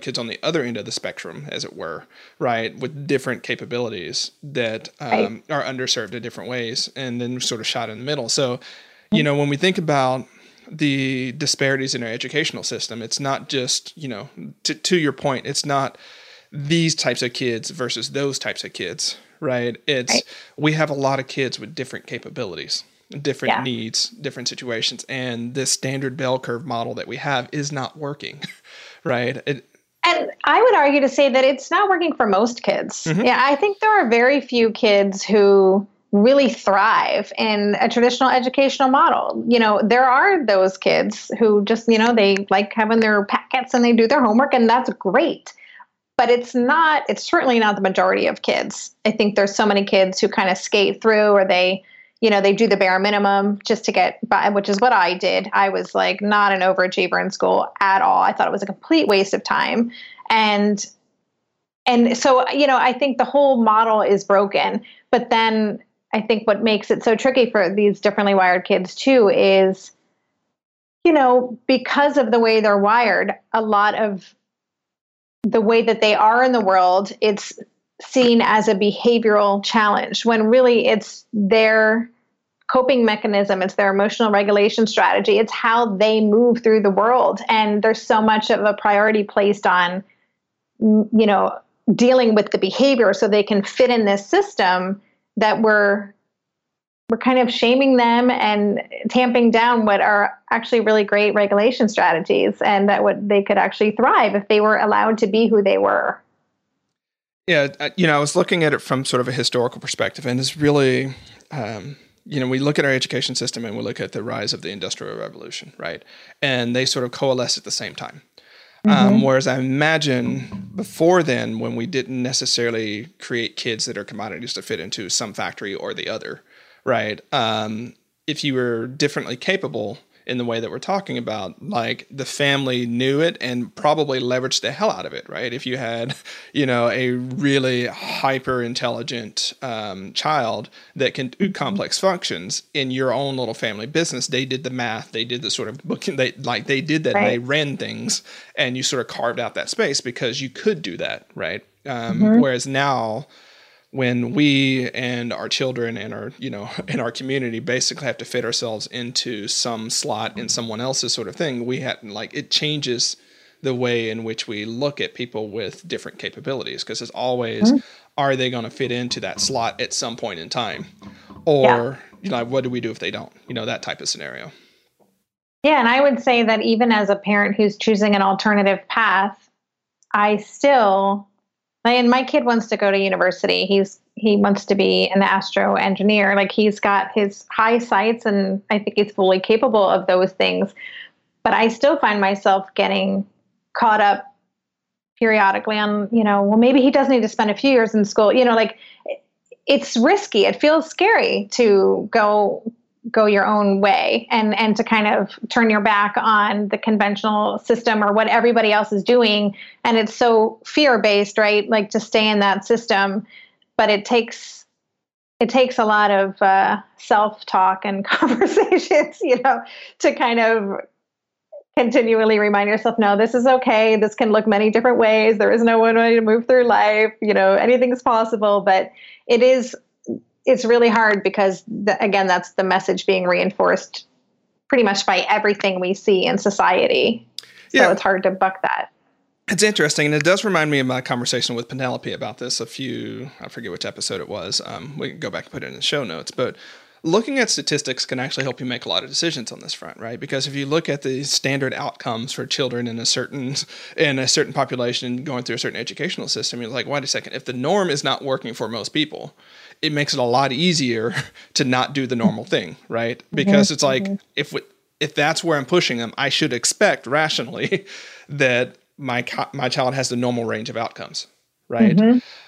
kids on the other end of the spectrum, as it were, right, with different capabilities that are underserved in different ways, and then sort of shot in the middle. So, you know, when we think about the disparities in our educational system, it's not just, you know, to your point, it's not these types of kids versus those types of kids, right? It's, we have a lot of kids with different capabilities, different needs, different situations. And this standard bell curve model that we have is not working, right? And I would argue to say that it's not working for most kids. Yeah, I think there are very few kids who really thrive in a traditional educational model. You know, there are those kids who just, you know, they like having their packets and they do their homework, and that's great. But it's certainly not the majority of kids. I think there's so many kids who kind of skate through, or they, you know, they do the bare minimum just to get by, which is what I did. I was like not an overachiever in school at all. I thought it was a complete waste of time. And so, you know, I think the whole model is broken. But then I think what makes it so tricky for these differently wired kids too is, you know, because of the way they're wired, a lot of the way that they are in the world, it's seen as a behavioral challenge, when really it's their coping mechanism. It's their emotional regulation strategy. It's how they move through the world. And there's so much of a priority placed on, you know, dealing with the behavior so they can fit in this system that we're kind of shaming them and tamping down what are actually really great regulation strategies, and that what they could actually thrive if they were allowed to be who they were. Yeah. You know, I was looking at it from sort of a historical perspective, and it's really, you know, we look at our education system and we look at the rise of the Industrial Revolution, right? And they sort of coalesce at the same time. Whereas I imagine before then, when we didn't necessarily create kids that are commodities to fit into some factory or the other, right? If you were differently capable in the way that we're talking about, like the family knew it and probably leveraged the hell out of it, right? If you had, you know, a really hyper intelligent child that can do complex functions in your own little family business, they did the math, they did the sort of booking, they did that, right. They ran things, and you sort of carved out that space because you could do that, right? Whereas now, when we and our children and our, you know, in our community basically have to fit ourselves into some slot in someone else's sort of thing, we had like, it changes the way in which we look at people with different capabilities. Cause it's always, are they going to fit into that slot at some point in time? Or, you know, what do we do if they don't, you know, that type of scenario. Yeah. And I would say that even as a parent who's choosing an alternative path, I still, and my kid wants to go to university. He wants to be an astro engineer. Like, he's got his high sights, and I think he's fully capable of those things. But I still find myself getting caught up periodically on, you know, well, maybe he does need to spend a few years in school. You know, like, it's risky. It feels scary to go your own way and to kind of turn your back on the conventional system or what everybody else is doing. And it's so fear-based, right? Like, to stay in that system, but it takes a lot of self-talk and conversations, you know, to kind of continually remind yourself, no, this is okay. This can look many different ways. There is no one way to move through life, you know, anything's possible, but it's really hard because, again, that's the message being reinforced pretty much by everything we see in society. So it's hard to buck that. It's interesting. And it does remind me of my conversation with Penelope about this I forget which episode it was. We can go back and put it in the show notes. But looking at statistics can actually help you make a lot of decisions on this front, right? Because if you look at the standard outcomes for children in a certain population going through a certain educational system, you're like, wait a second, if the norm is not working for most people, it makes it a lot easier to not do the normal thing, right? Because it's like, if that's where I'm pushing them, I should expect rationally that my child has the normal range of outcomes, right?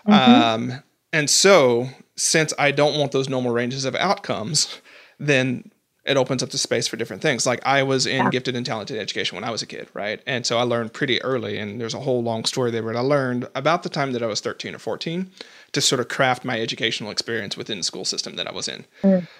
And so, since I don't want those normal ranges of outcomes, then it opens up the space for different things. Like, I was in gifted and talented education when I was a kid, right? And so I learned pretty early, and there's a whole long story there, but I learned about the time that I was 13 or 14 to sort of craft my educational experience within the school system that I was in,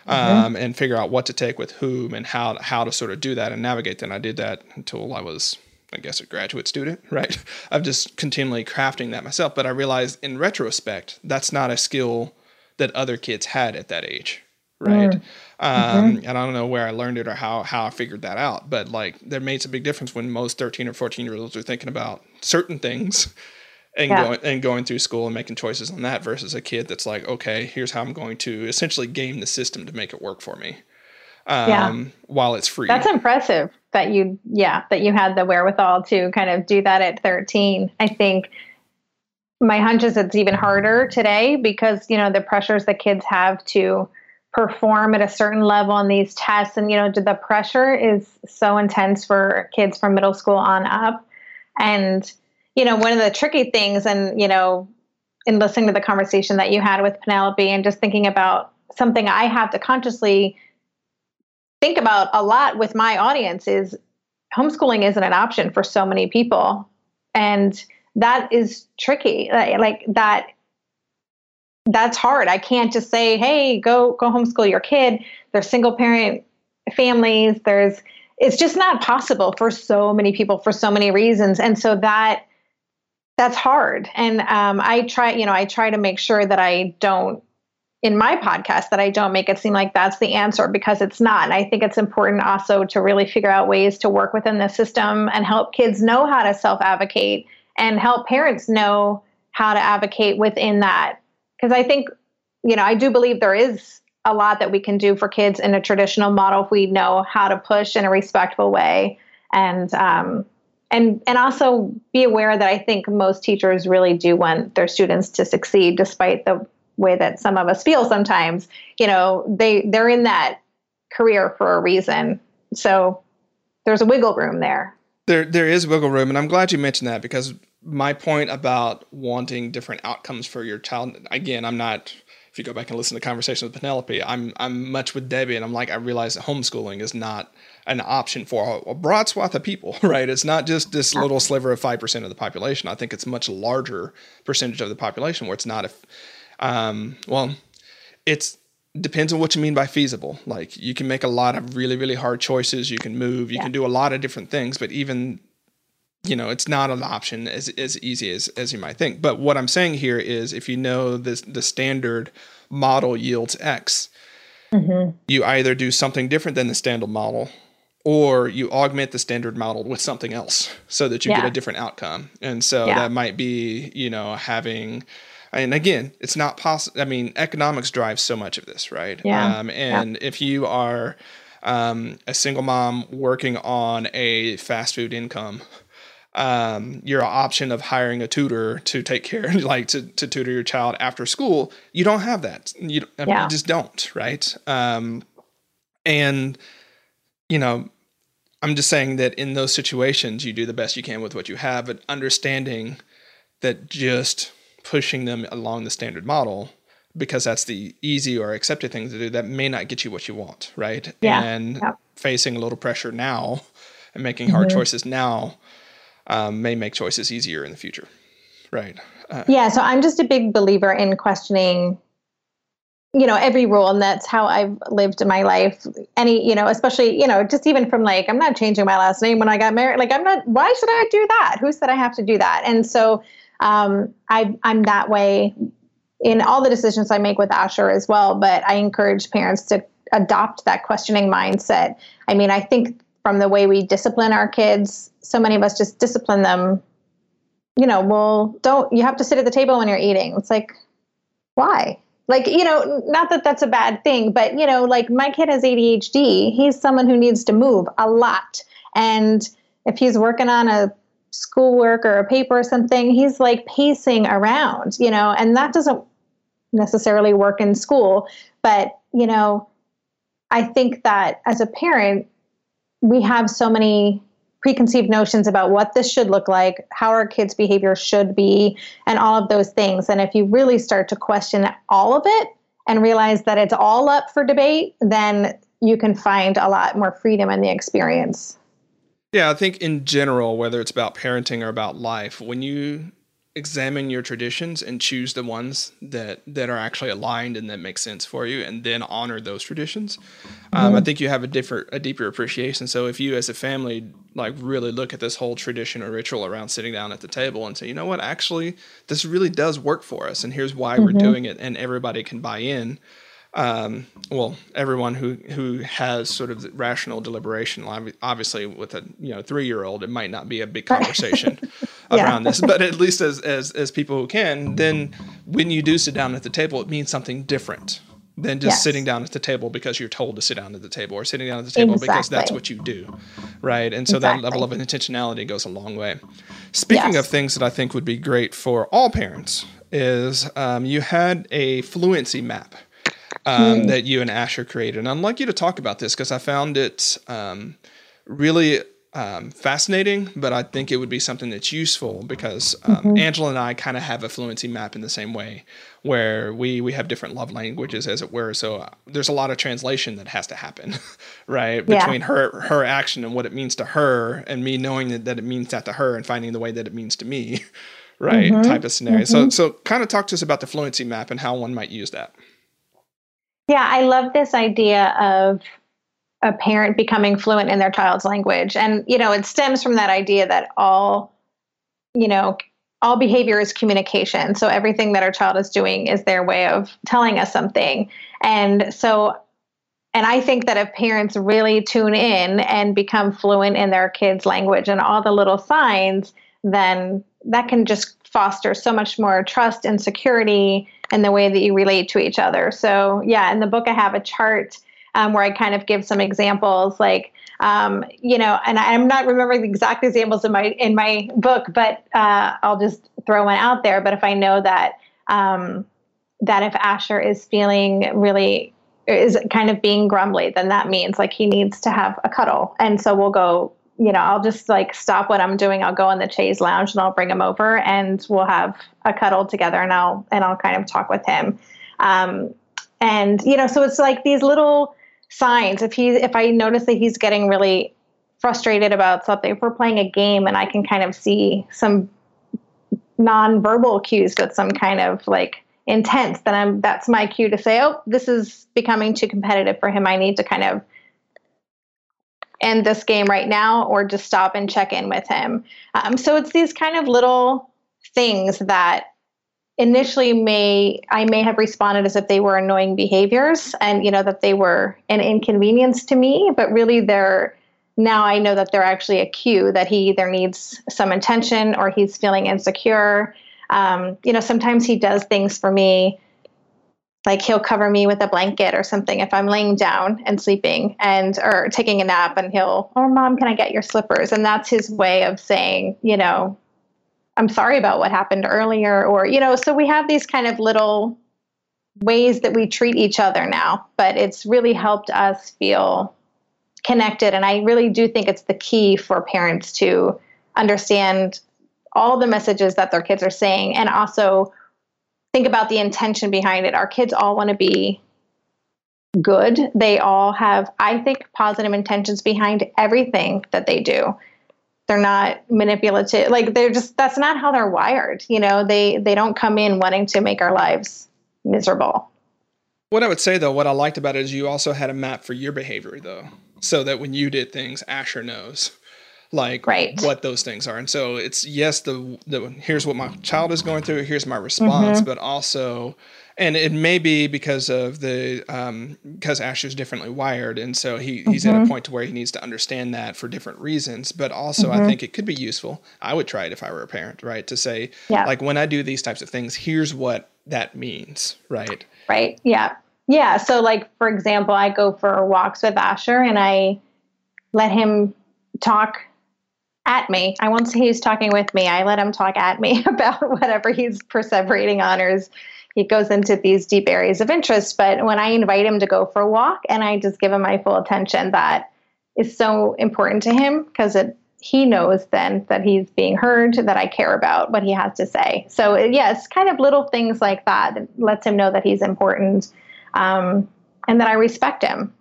and figure out what to take with whom and how to sort of do that and navigate that. And I did that until I was, I guess, a graduate student, right? I'm just continually crafting that myself. But I realized in retrospect, that's not a skill that other kids had at that age, right? And I don't know where I learned it or how I figured that out, but like, that made a big difference when most 13 or 14-year-olds are thinking about certain things and going through school and making choices on that versus a kid that's like, okay, here's how I'm going to essentially game the system to make it work for me while it's free. That's impressive that you had the wherewithal to kind of do that at 13. I think my hunch is it's even harder today because, you know, the pressures that kids have to perform at a certain level on these tests. And, you know, the pressure is so intense for kids from middle school on up. And, you know, one of the tricky things, and, you know, in listening to the conversation that you had with Penelope and just thinking about something I have to consciously think about a lot with my audience, is homeschooling isn't an option for so many people. And that is tricky. Like that's hard. I can't just say, hey, go homeschool your kid. There's single parent families. It's just not possible for so many people for so many reasons. And so that's hard. And, I try to make sure that I don't, in my podcast, that I don't make it seem like that's the answer, because it's not. And I think it's important also to really figure out ways to work within the system and help kids know how to self-advocate and help parents know how to advocate within that. Because I think, you know, I do believe there is a lot that we can do for kids in a traditional model if we know how to push in a respectful way. And also be aware that I think most teachers really do want their students to succeed, despite the way that some of us feel sometimes. You know, they're in that career for a reason. So there's a wiggle room there. There is wiggle room. And I'm glad you mentioned that, because my point about wanting different outcomes for your child, again, I'm not... If you go back and listen to conversations with Penelope, I'm much with Debbie, and I'm like, I realize that homeschooling is not an option for a broad swath of people, right? It's not just this little sliver of 5% of the population. I think it's a much larger percentage of the population where it's not it depends on what you mean by feasible. Like, you can make a lot of really, really hard choices. You can move, you can do a lot of different things, but even, you know, it's not an option as easy as you might think. But what I'm saying here is, if you know this, the standard model yields X, you either do something different than the standard model, or you augment the standard model with something else so that you get a different outcome. And so that might be, you know, having... And again, it's not possible. I mean, economics drives so much of this, right? Yeah. If you are a single mom working on a fast food income... your option of hiring a tutor to take care, like to tutor your child after school, you don't have that. You just don't, right? And, you know, I'm just saying that in those situations, you do the best you can with what you have, but understanding that just pushing them along the standard model, because that's the easy or accepted thing to do, that may not get you what you want, right? Yeah. And facing a little pressure now and making hard choices now, may make choices easier in the future. Right. So I'm just a big believer in questioning, you know, every rule. And that's how I've lived my life. Especially, you know, just even from like, I'm not changing my last name when I got married. Like, why should I do that? Who said I have to do that? And so I'm that way in all the decisions I make with Asher as well. But I encourage parents to adopt that questioning mindset. I mean, I think from the way we discipline our kids, so many of us just discipline them, you know, well, you have to sit at the table when you're eating. It's like, why? Like, you know, not that that's a bad thing, but, you know, like my kid has ADHD. He's someone who needs to move a lot. And if he's working on a schoolwork or a paper or something, he's like pacing around, you know, and that doesn't necessarily work in school. But, you know, I think that as a parent, we have so many preconceived notions about what this should look like, how our kids' behavior should be, and all of those things. And if you really start to question all of it and realize that it's all up for debate, then you can find a lot more freedom in the experience. Yeah, I think in general, whether it's about parenting or about life, when you examine your traditions and choose the ones that are actually aligned and that make sense for you, and then honor those traditions, I think you have a deeper appreciation. So if you as a family like really look at this whole tradition or ritual around sitting down at the table and say, you know what, actually this really does work for us, and here's why we're doing it, and everybody can buy in. Everyone who has sort of rational deliberation, obviously with a, you know, 3-year-old, it might not be a big conversation around this, but at least as people who can, then when you do sit down at the table, it means something different than just sitting down at the table because you're told to sit down at the table, or sitting down at the table because that's what you do. Right. And so that level of intentionality goes a long way. Speaking of things that I think would be great for all parents is, you had a fluency map that you and Asher created. And I'd like you to talk about this, because I found it really fascinating, but I think it would be something that's useful, because Angela and I kind of have a fluency map in the same way, where we have different love languages, as it were. So there's a lot of translation that has to happen, right? Between her action and what it means to her, and me knowing that it means that to her, and finding the way that it means to me, right? Type of scenario. So kind of talk to us about the fluency map and how one might use that. Yeah, I love this idea of a parent becoming fluent in their child's language. And, you know, it stems from that idea that all behavior is communication. So everything that our child is doing is their way of telling us something. And I think that if parents really tune in and become fluent in their kids' language and all the little signs, then that can just foster so much more trust and security in the way that you relate to each other. So yeah, in the book, I have a chart where I kind of give some examples, like, and I'm not remembering the exact examples in my book, but I'll just throw one out there. But if I know that if Asher is feeling really, is kind of being grumbly, then that means like he needs to have a cuddle. And so we'll go, I'll just like stop what I'm doing. I'll go in the chaise lounge and I'll bring him over and we'll have a cuddle together, and I'll kind of talk with him. So it's like these little signs. If I notice that he's getting really frustrated about something, if we're playing a game and I can kind of see some nonverbal cues with some kind of like intense, then that's my cue to say, oh, this is becoming too competitive for him. I need to kind of end this game right now, or just stop and check in with him. So it's these kind of little things that initially I may have responded as if they were annoying behaviors and, that they were an inconvenience to me, but really now I know that they're actually a cue that he either needs some attention or he's feeling insecure. Sometimes he does things for me, like he'll cover me with a blanket or something if I'm laying down and sleeping or taking a nap, and he'll, oh, Mom, can I get your slippers? And that's his way of saying, I'm sorry about what happened earlier, or, so we have these kind of little ways that we treat each other now, but it's really helped us feel connected. And I really do think it's the key for parents to understand all the messages that their kids are saying, and also think about the intention behind it. Our kids all want to be good. They all have, I think, positive intentions behind everything that they do. They're not manipulative. Like that's not how they're wired. They don't come in wanting to make our lives miserable. What I would say though, what I liked about it is you also had a map for your behavior though, so that when you did things, Asher knows like right. what those things are. And so it's, yes, the here's what my child is going through. Here's my response, mm-hmm. but also, and it may be because of because Asher's differently wired. And so he's mm-hmm. at a point to where he needs to understand that for different reasons, but also mm-hmm. I think it could be useful. I would try it if I were a parent, right? To say like, when I do these types of things, here's what that means. Right. Right. Yeah. Yeah. So like, for example, I go for walks with Asher and I let him talk at me. I won't say he's talking with me. I let him talk at me about whatever he's perseverating on, or he goes into these deep areas of interest. But when I invite him to go for a walk and I just give him my full attention, that is so important to him because he knows then that he's being heard, that I care about what he has to say. So it's kind of little things like that that lets him know that he's important and that I respect him.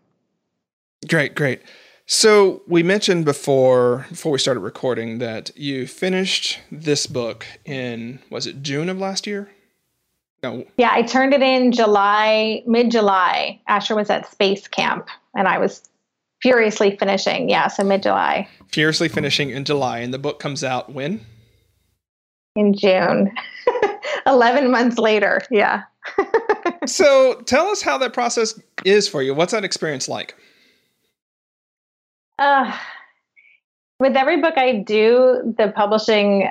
Great, great. So we mentioned before we started recording that you finished this book in, was it June of last year? No. Yeah, I turned it in mid-July. Asher was at space camp and I was furiously finishing. Yeah, so mid-July. Furiously finishing in July. And the book comes out when? In June. 11 months later. Yeah. So tell us how that process is for you. What's that experience like? With every book I do, the publishing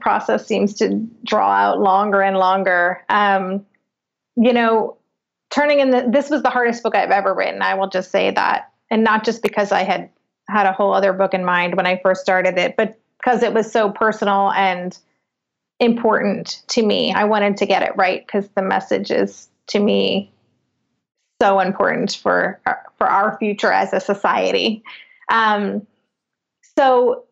process seems to draw out longer and longer. This was the hardest book I've ever written. I will just say that. And not just because I had a whole other book in mind when I first started it, but because it was so personal and important to me. I wanted to get it right because the message is, to me, so important for our future as a society. So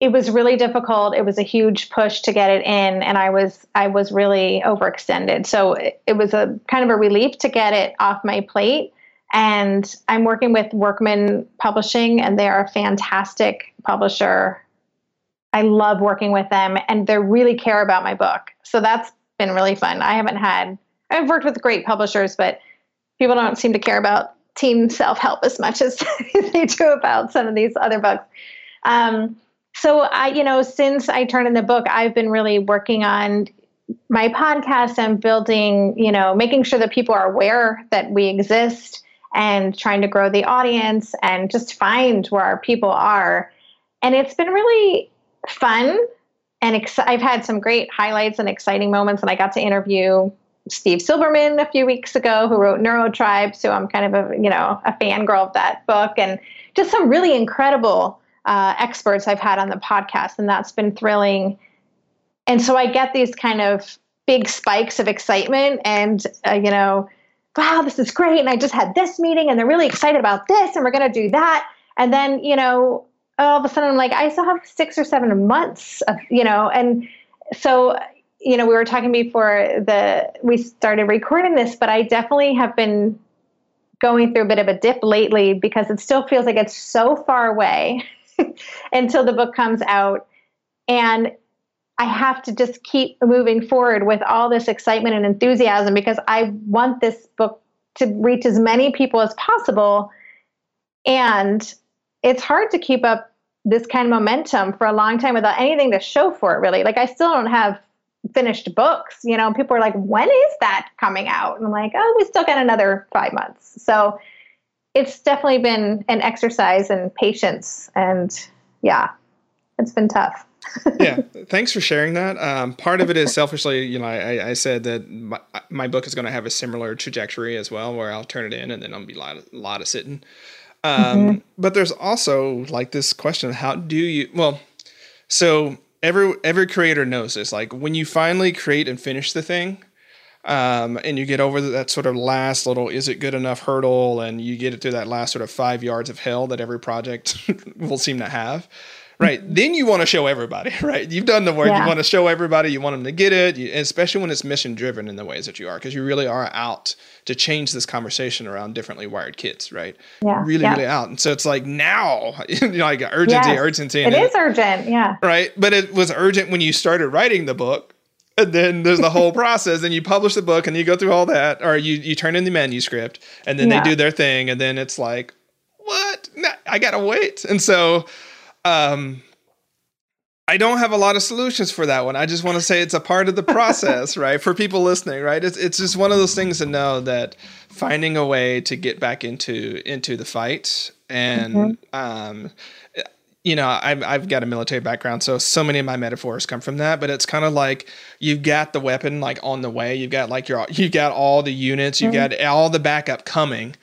it was really difficult. It was a huge push to get it in, and I was really overextended. So it was a kind of a relief to get it off my plate. And I'm working with Workman Publishing, and they are a fantastic publisher. I love working with them, and they really care about my book. So that's been really fun. I've worked with great publishers, but people don't seem to care about teen self-help as much as they do about some of these other books. So since I turned in the book, I've been really working on my podcast and building, making sure that people are aware that we exist and trying to grow the audience and just find where our people are. And it's been really fun And I've had some great highlights and exciting moments. And I got to interview Steve Silberman a few weeks ago, who wrote Neurotribe. So I'm kind of a fangirl of that book, and just some really incredible experts I've had on the podcast. And that's been thrilling. And so I get these kind of big spikes of excitement and, wow, this is great. And I just had this meeting and they're really excited about this and we're going to do that. And then, all of a sudden I'm like, I still have 6 or 7 months of, and so, we were talking before we started recording this, but I definitely have been going through a bit of a dip lately because it still feels like it's so far away until the book comes out. And I have to just keep moving forward with all this excitement and enthusiasm because I want this book to reach as many people as possible. And it's hard to keep up this kind of momentum for a long time without anything to show for it, really. Like, I still don't have finished books, people are like, when is that coming out? And I'm like, oh, we still got another 5 months. So it's definitely been an exercise in patience. And yeah, it's been tough. Yeah. Thanks for sharing that. Part of it is selfishly, I said that my book is going to have a similar trajectory as well, where I'll turn it in and then I'll be a lot of sitting. But there's also like this question, how do you, so every creator knows this, like when you finally create and finish the thing, and you get over that sort of last little, is it good enough hurdle? And you get it through that last sort of 5 yards of hell that every project will seem to have. Right. Then you want to show everybody, right? You've done the work. Yeah. You want to show everybody. You want them to get it, especially when it's mission-driven in the ways that you are, because you really are out to change this conversation around differently wired kids, right? Yeah. Really out. And so it's like now, like urgency, yes. Urgency. It is urgent, yeah. Right? But it was urgent when you started writing the book, and then there's the whole process, and you publish the book, and you go through all that, or you turn in the manuscript, and then they do their thing, and then it's like, what? No, I got to wait. And so... I don't have a lot of solutions for that one. I just want to say it's a part of the process, right? For people listening, right? It's just one of those things to know that finding a way to get back into the fight. And, I've got a military background, so many of my metaphors come from that, but it's kind of like you've got the weapon, like on the way, you've got like you've got all the units, you've got all the backup coming.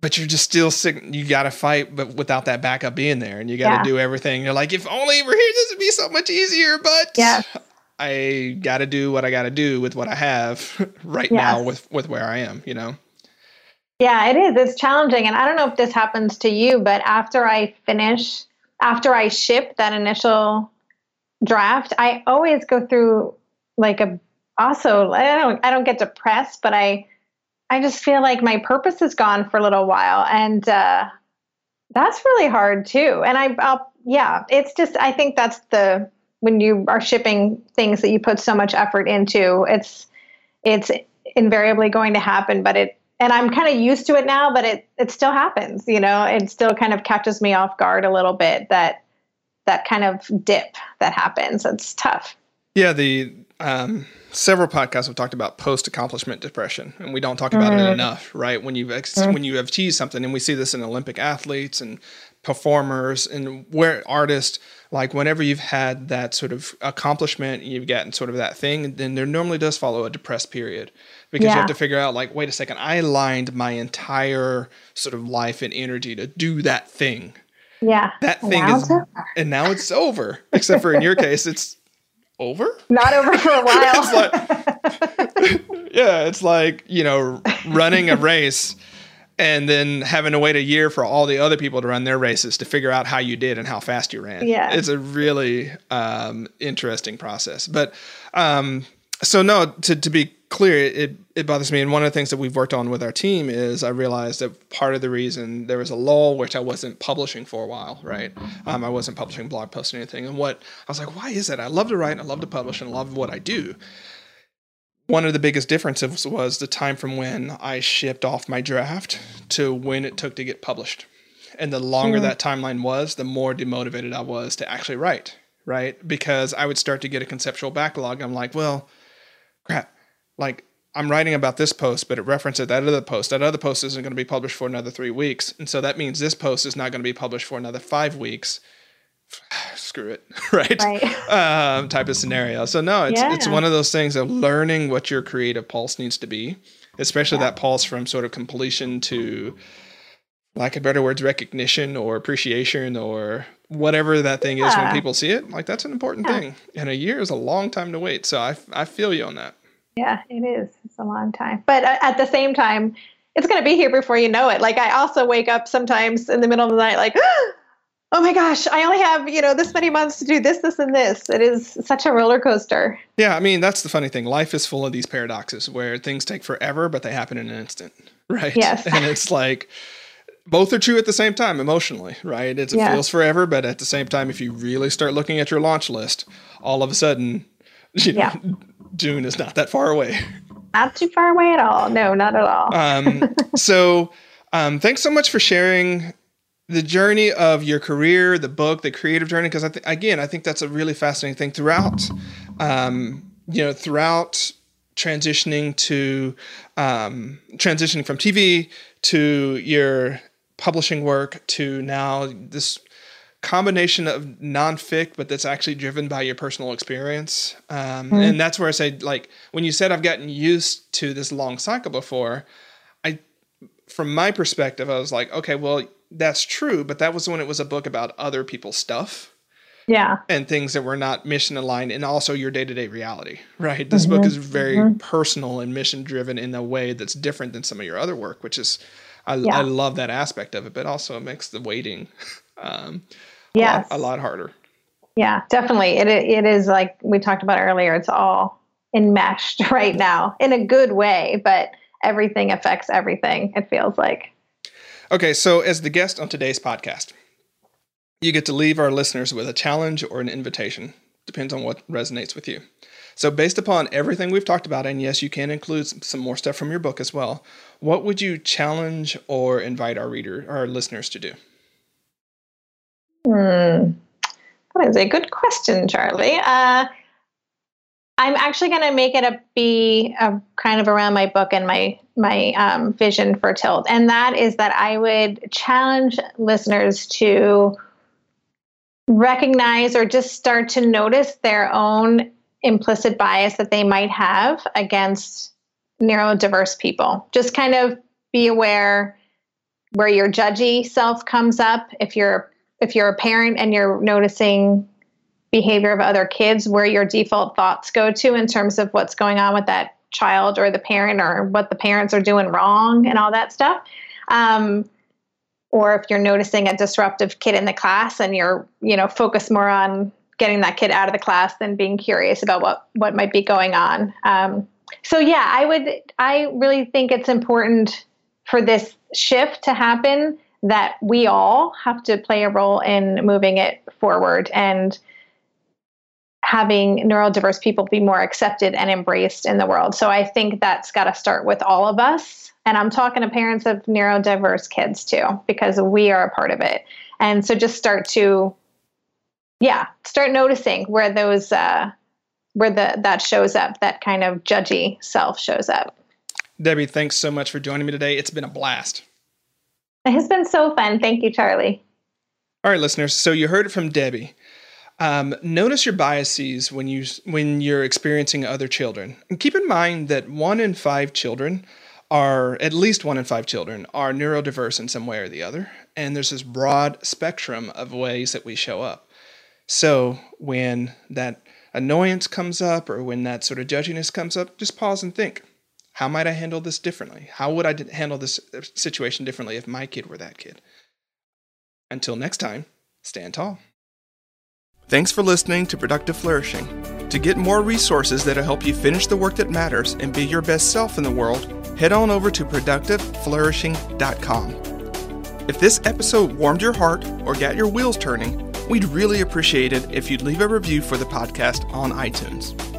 But you're just still sick. You got to fight, but without that backup being there, and you got to do everything. You're like, if only we're here, this would be so much easier. But I got to do what I got to do with what I have right now with where I am, Yeah, it is. It's challenging. And I don't know if this happens to you, but after I ship that initial draft, I always go through I don't get depressed, but I just feel like my purpose is gone for a little while. And that's really hard too. And I think that's when you are shipping things that you put so much effort into, it's invariably going to happen, and I'm kind of used to it now, but it still happens, it still kind of catches me off guard a little bit, that kind of dip that happens. It's tough. Yeah. Several podcasts have talked about post-accomplishment depression, and we don't talk about it enough, right? When you have achieved something, and we see this in Olympic athletes and performers and where artists, like whenever you've had that sort of accomplishment, you've gotten sort of that thing, then there normally does follow a depressed period because you have to figure out like, wait a second, I aligned my entire sort of life and energy to do that thing. Yeah. That thing is, and now it's over, except for in your case, it's over? Not over for a while. It's like running a race and then having to wait a year for all the other people to run their races to figure out how you did and how fast you ran. Yeah. It's a really interesting process. But to be clear, it bothers me. And one of the things that we've worked on with our team is I realized that part of the reason there was a lull, which I wasn't publishing for a while, right? I wasn't publishing blog posts or anything. And I was like, why is that? I love to write, I love to publish, and I love what I do. One of the biggest differences was the time from when I shipped off my draft to when it took to get published. And the longer that timeline was, the more demotivated I was to actually write, right? Because I would start to get a conceptual backlog. I'm like, well, crap. Like, I'm writing about this post, but it references that other post. That other post isn't going to be published for another 3 weeks. And so that means this post is not going to be published for another 5 weeks. screw it, right? Type of scenario. So no, it's one of those things of learning what your creative pulse needs to be, especially that pulse from sort of completion to, lack of better words, recognition or appreciation or whatever that thing is when people see it. Like, that's an important thing. And a year is a long time to wait. So I feel you on that. Yeah, it is. It's a long time. But at the same time, it's going to be here before you know it. Like, I also wake up sometimes in the middle of the night like, oh my gosh, I only have, this many months to do this, this, and this. It is such a roller coaster. Yeah, I mean, that's the funny thing. Life is full of these paradoxes where things take forever, but they happen in an instant, right? Yes. And it's like, both are true at the same time emotionally, right? It feels forever, but at the same time, if you really start looking at your launch list, all of a sudden, June is not that far away. Not too far away at all. No, not at all. So thanks so much for sharing the journey of your career, the book, the creative journey, because I think that's a really fascinating thing throughout, throughout transitioning to transitioning from TV to your publishing work to now this combination of nonfic, but that's actually driven by your personal experience. And that's where I say, like, when you said I've gotten used to this long cycle before, from my perspective, I was like, okay, well, that's true. But that was when it was a book about other people's stuff. Yeah. And things that were not mission aligned, and also your day-to-day reality, right? This book is very personal and mission driven in a way that's different than some of your other work, which is, I love that aspect of it, but also it makes the waiting a lot harder. Yeah, definitely. It is, like we talked about earlier, it's all enmeshed right now in a good way, but everything affects everything, it feels like. Okay, so as the guest on today's podcast, you get to leave our listeners with a challenge or an invitation. Depends on what resonates with you. So based upon everything we've talked about, and yes, you can include some more stuff from your book as well, what would you challenge or invite our listeners to do? That is a good question, Charlie. I'm actually going to make it be kind of around my book and my vision for Tilt. And that is that I would challenge listeners to recognize or just start to notice their own implicit bias that they might have against neurodiverse people. Just kind of be aware where your judgy self comes up. If you're a parent and you're noticing behavior of other kids, where your default thoughts go to in terms of what's going on with that child or the parent, or what the parents are doing wrong and all that stuff. Or if you're noticing a disruptive kid in the class and you're, focused more on getting that kid out of the class than being curious about what might be going on. I really think it's important for this shift to happen that we all have to play a role in moving it forward and having neurodiverse people be more accepted and embraced in the world. So I think that's got to start with all of us. And I'm talking to parents of neurodiverse kids too, because we are a part of it. And so just start to, start noticing where those, that shows up, that kind of judgy self shows up. Debbie, thanks so much for joining me today. It's been a blast. It has been so fun. Thank you, Charlie. All right, listeners. So you heard it from Debbie. Notice your biases when you're experiencing other children. And keep in mind that at least 1 in 5 children are neurodiverse in some way or the other. And there's this broad spectrum of ways that we show up. So when that annoyance comes up, or when that sort of judginess comes up, just pause and think, how might I handle this differently? How would I handle this situation differently if my kid were that kid? Until next time, stand tall. Thanks for listening to Productive Flourishing. To get more resources that'll help you finish the work that matters and be your best self in the world, head on over to productiveflourishing.com. If this episode warmed your heart or got your wheels turning, we'd really appreciate it if you'd leave a review for the podcast on iTunes.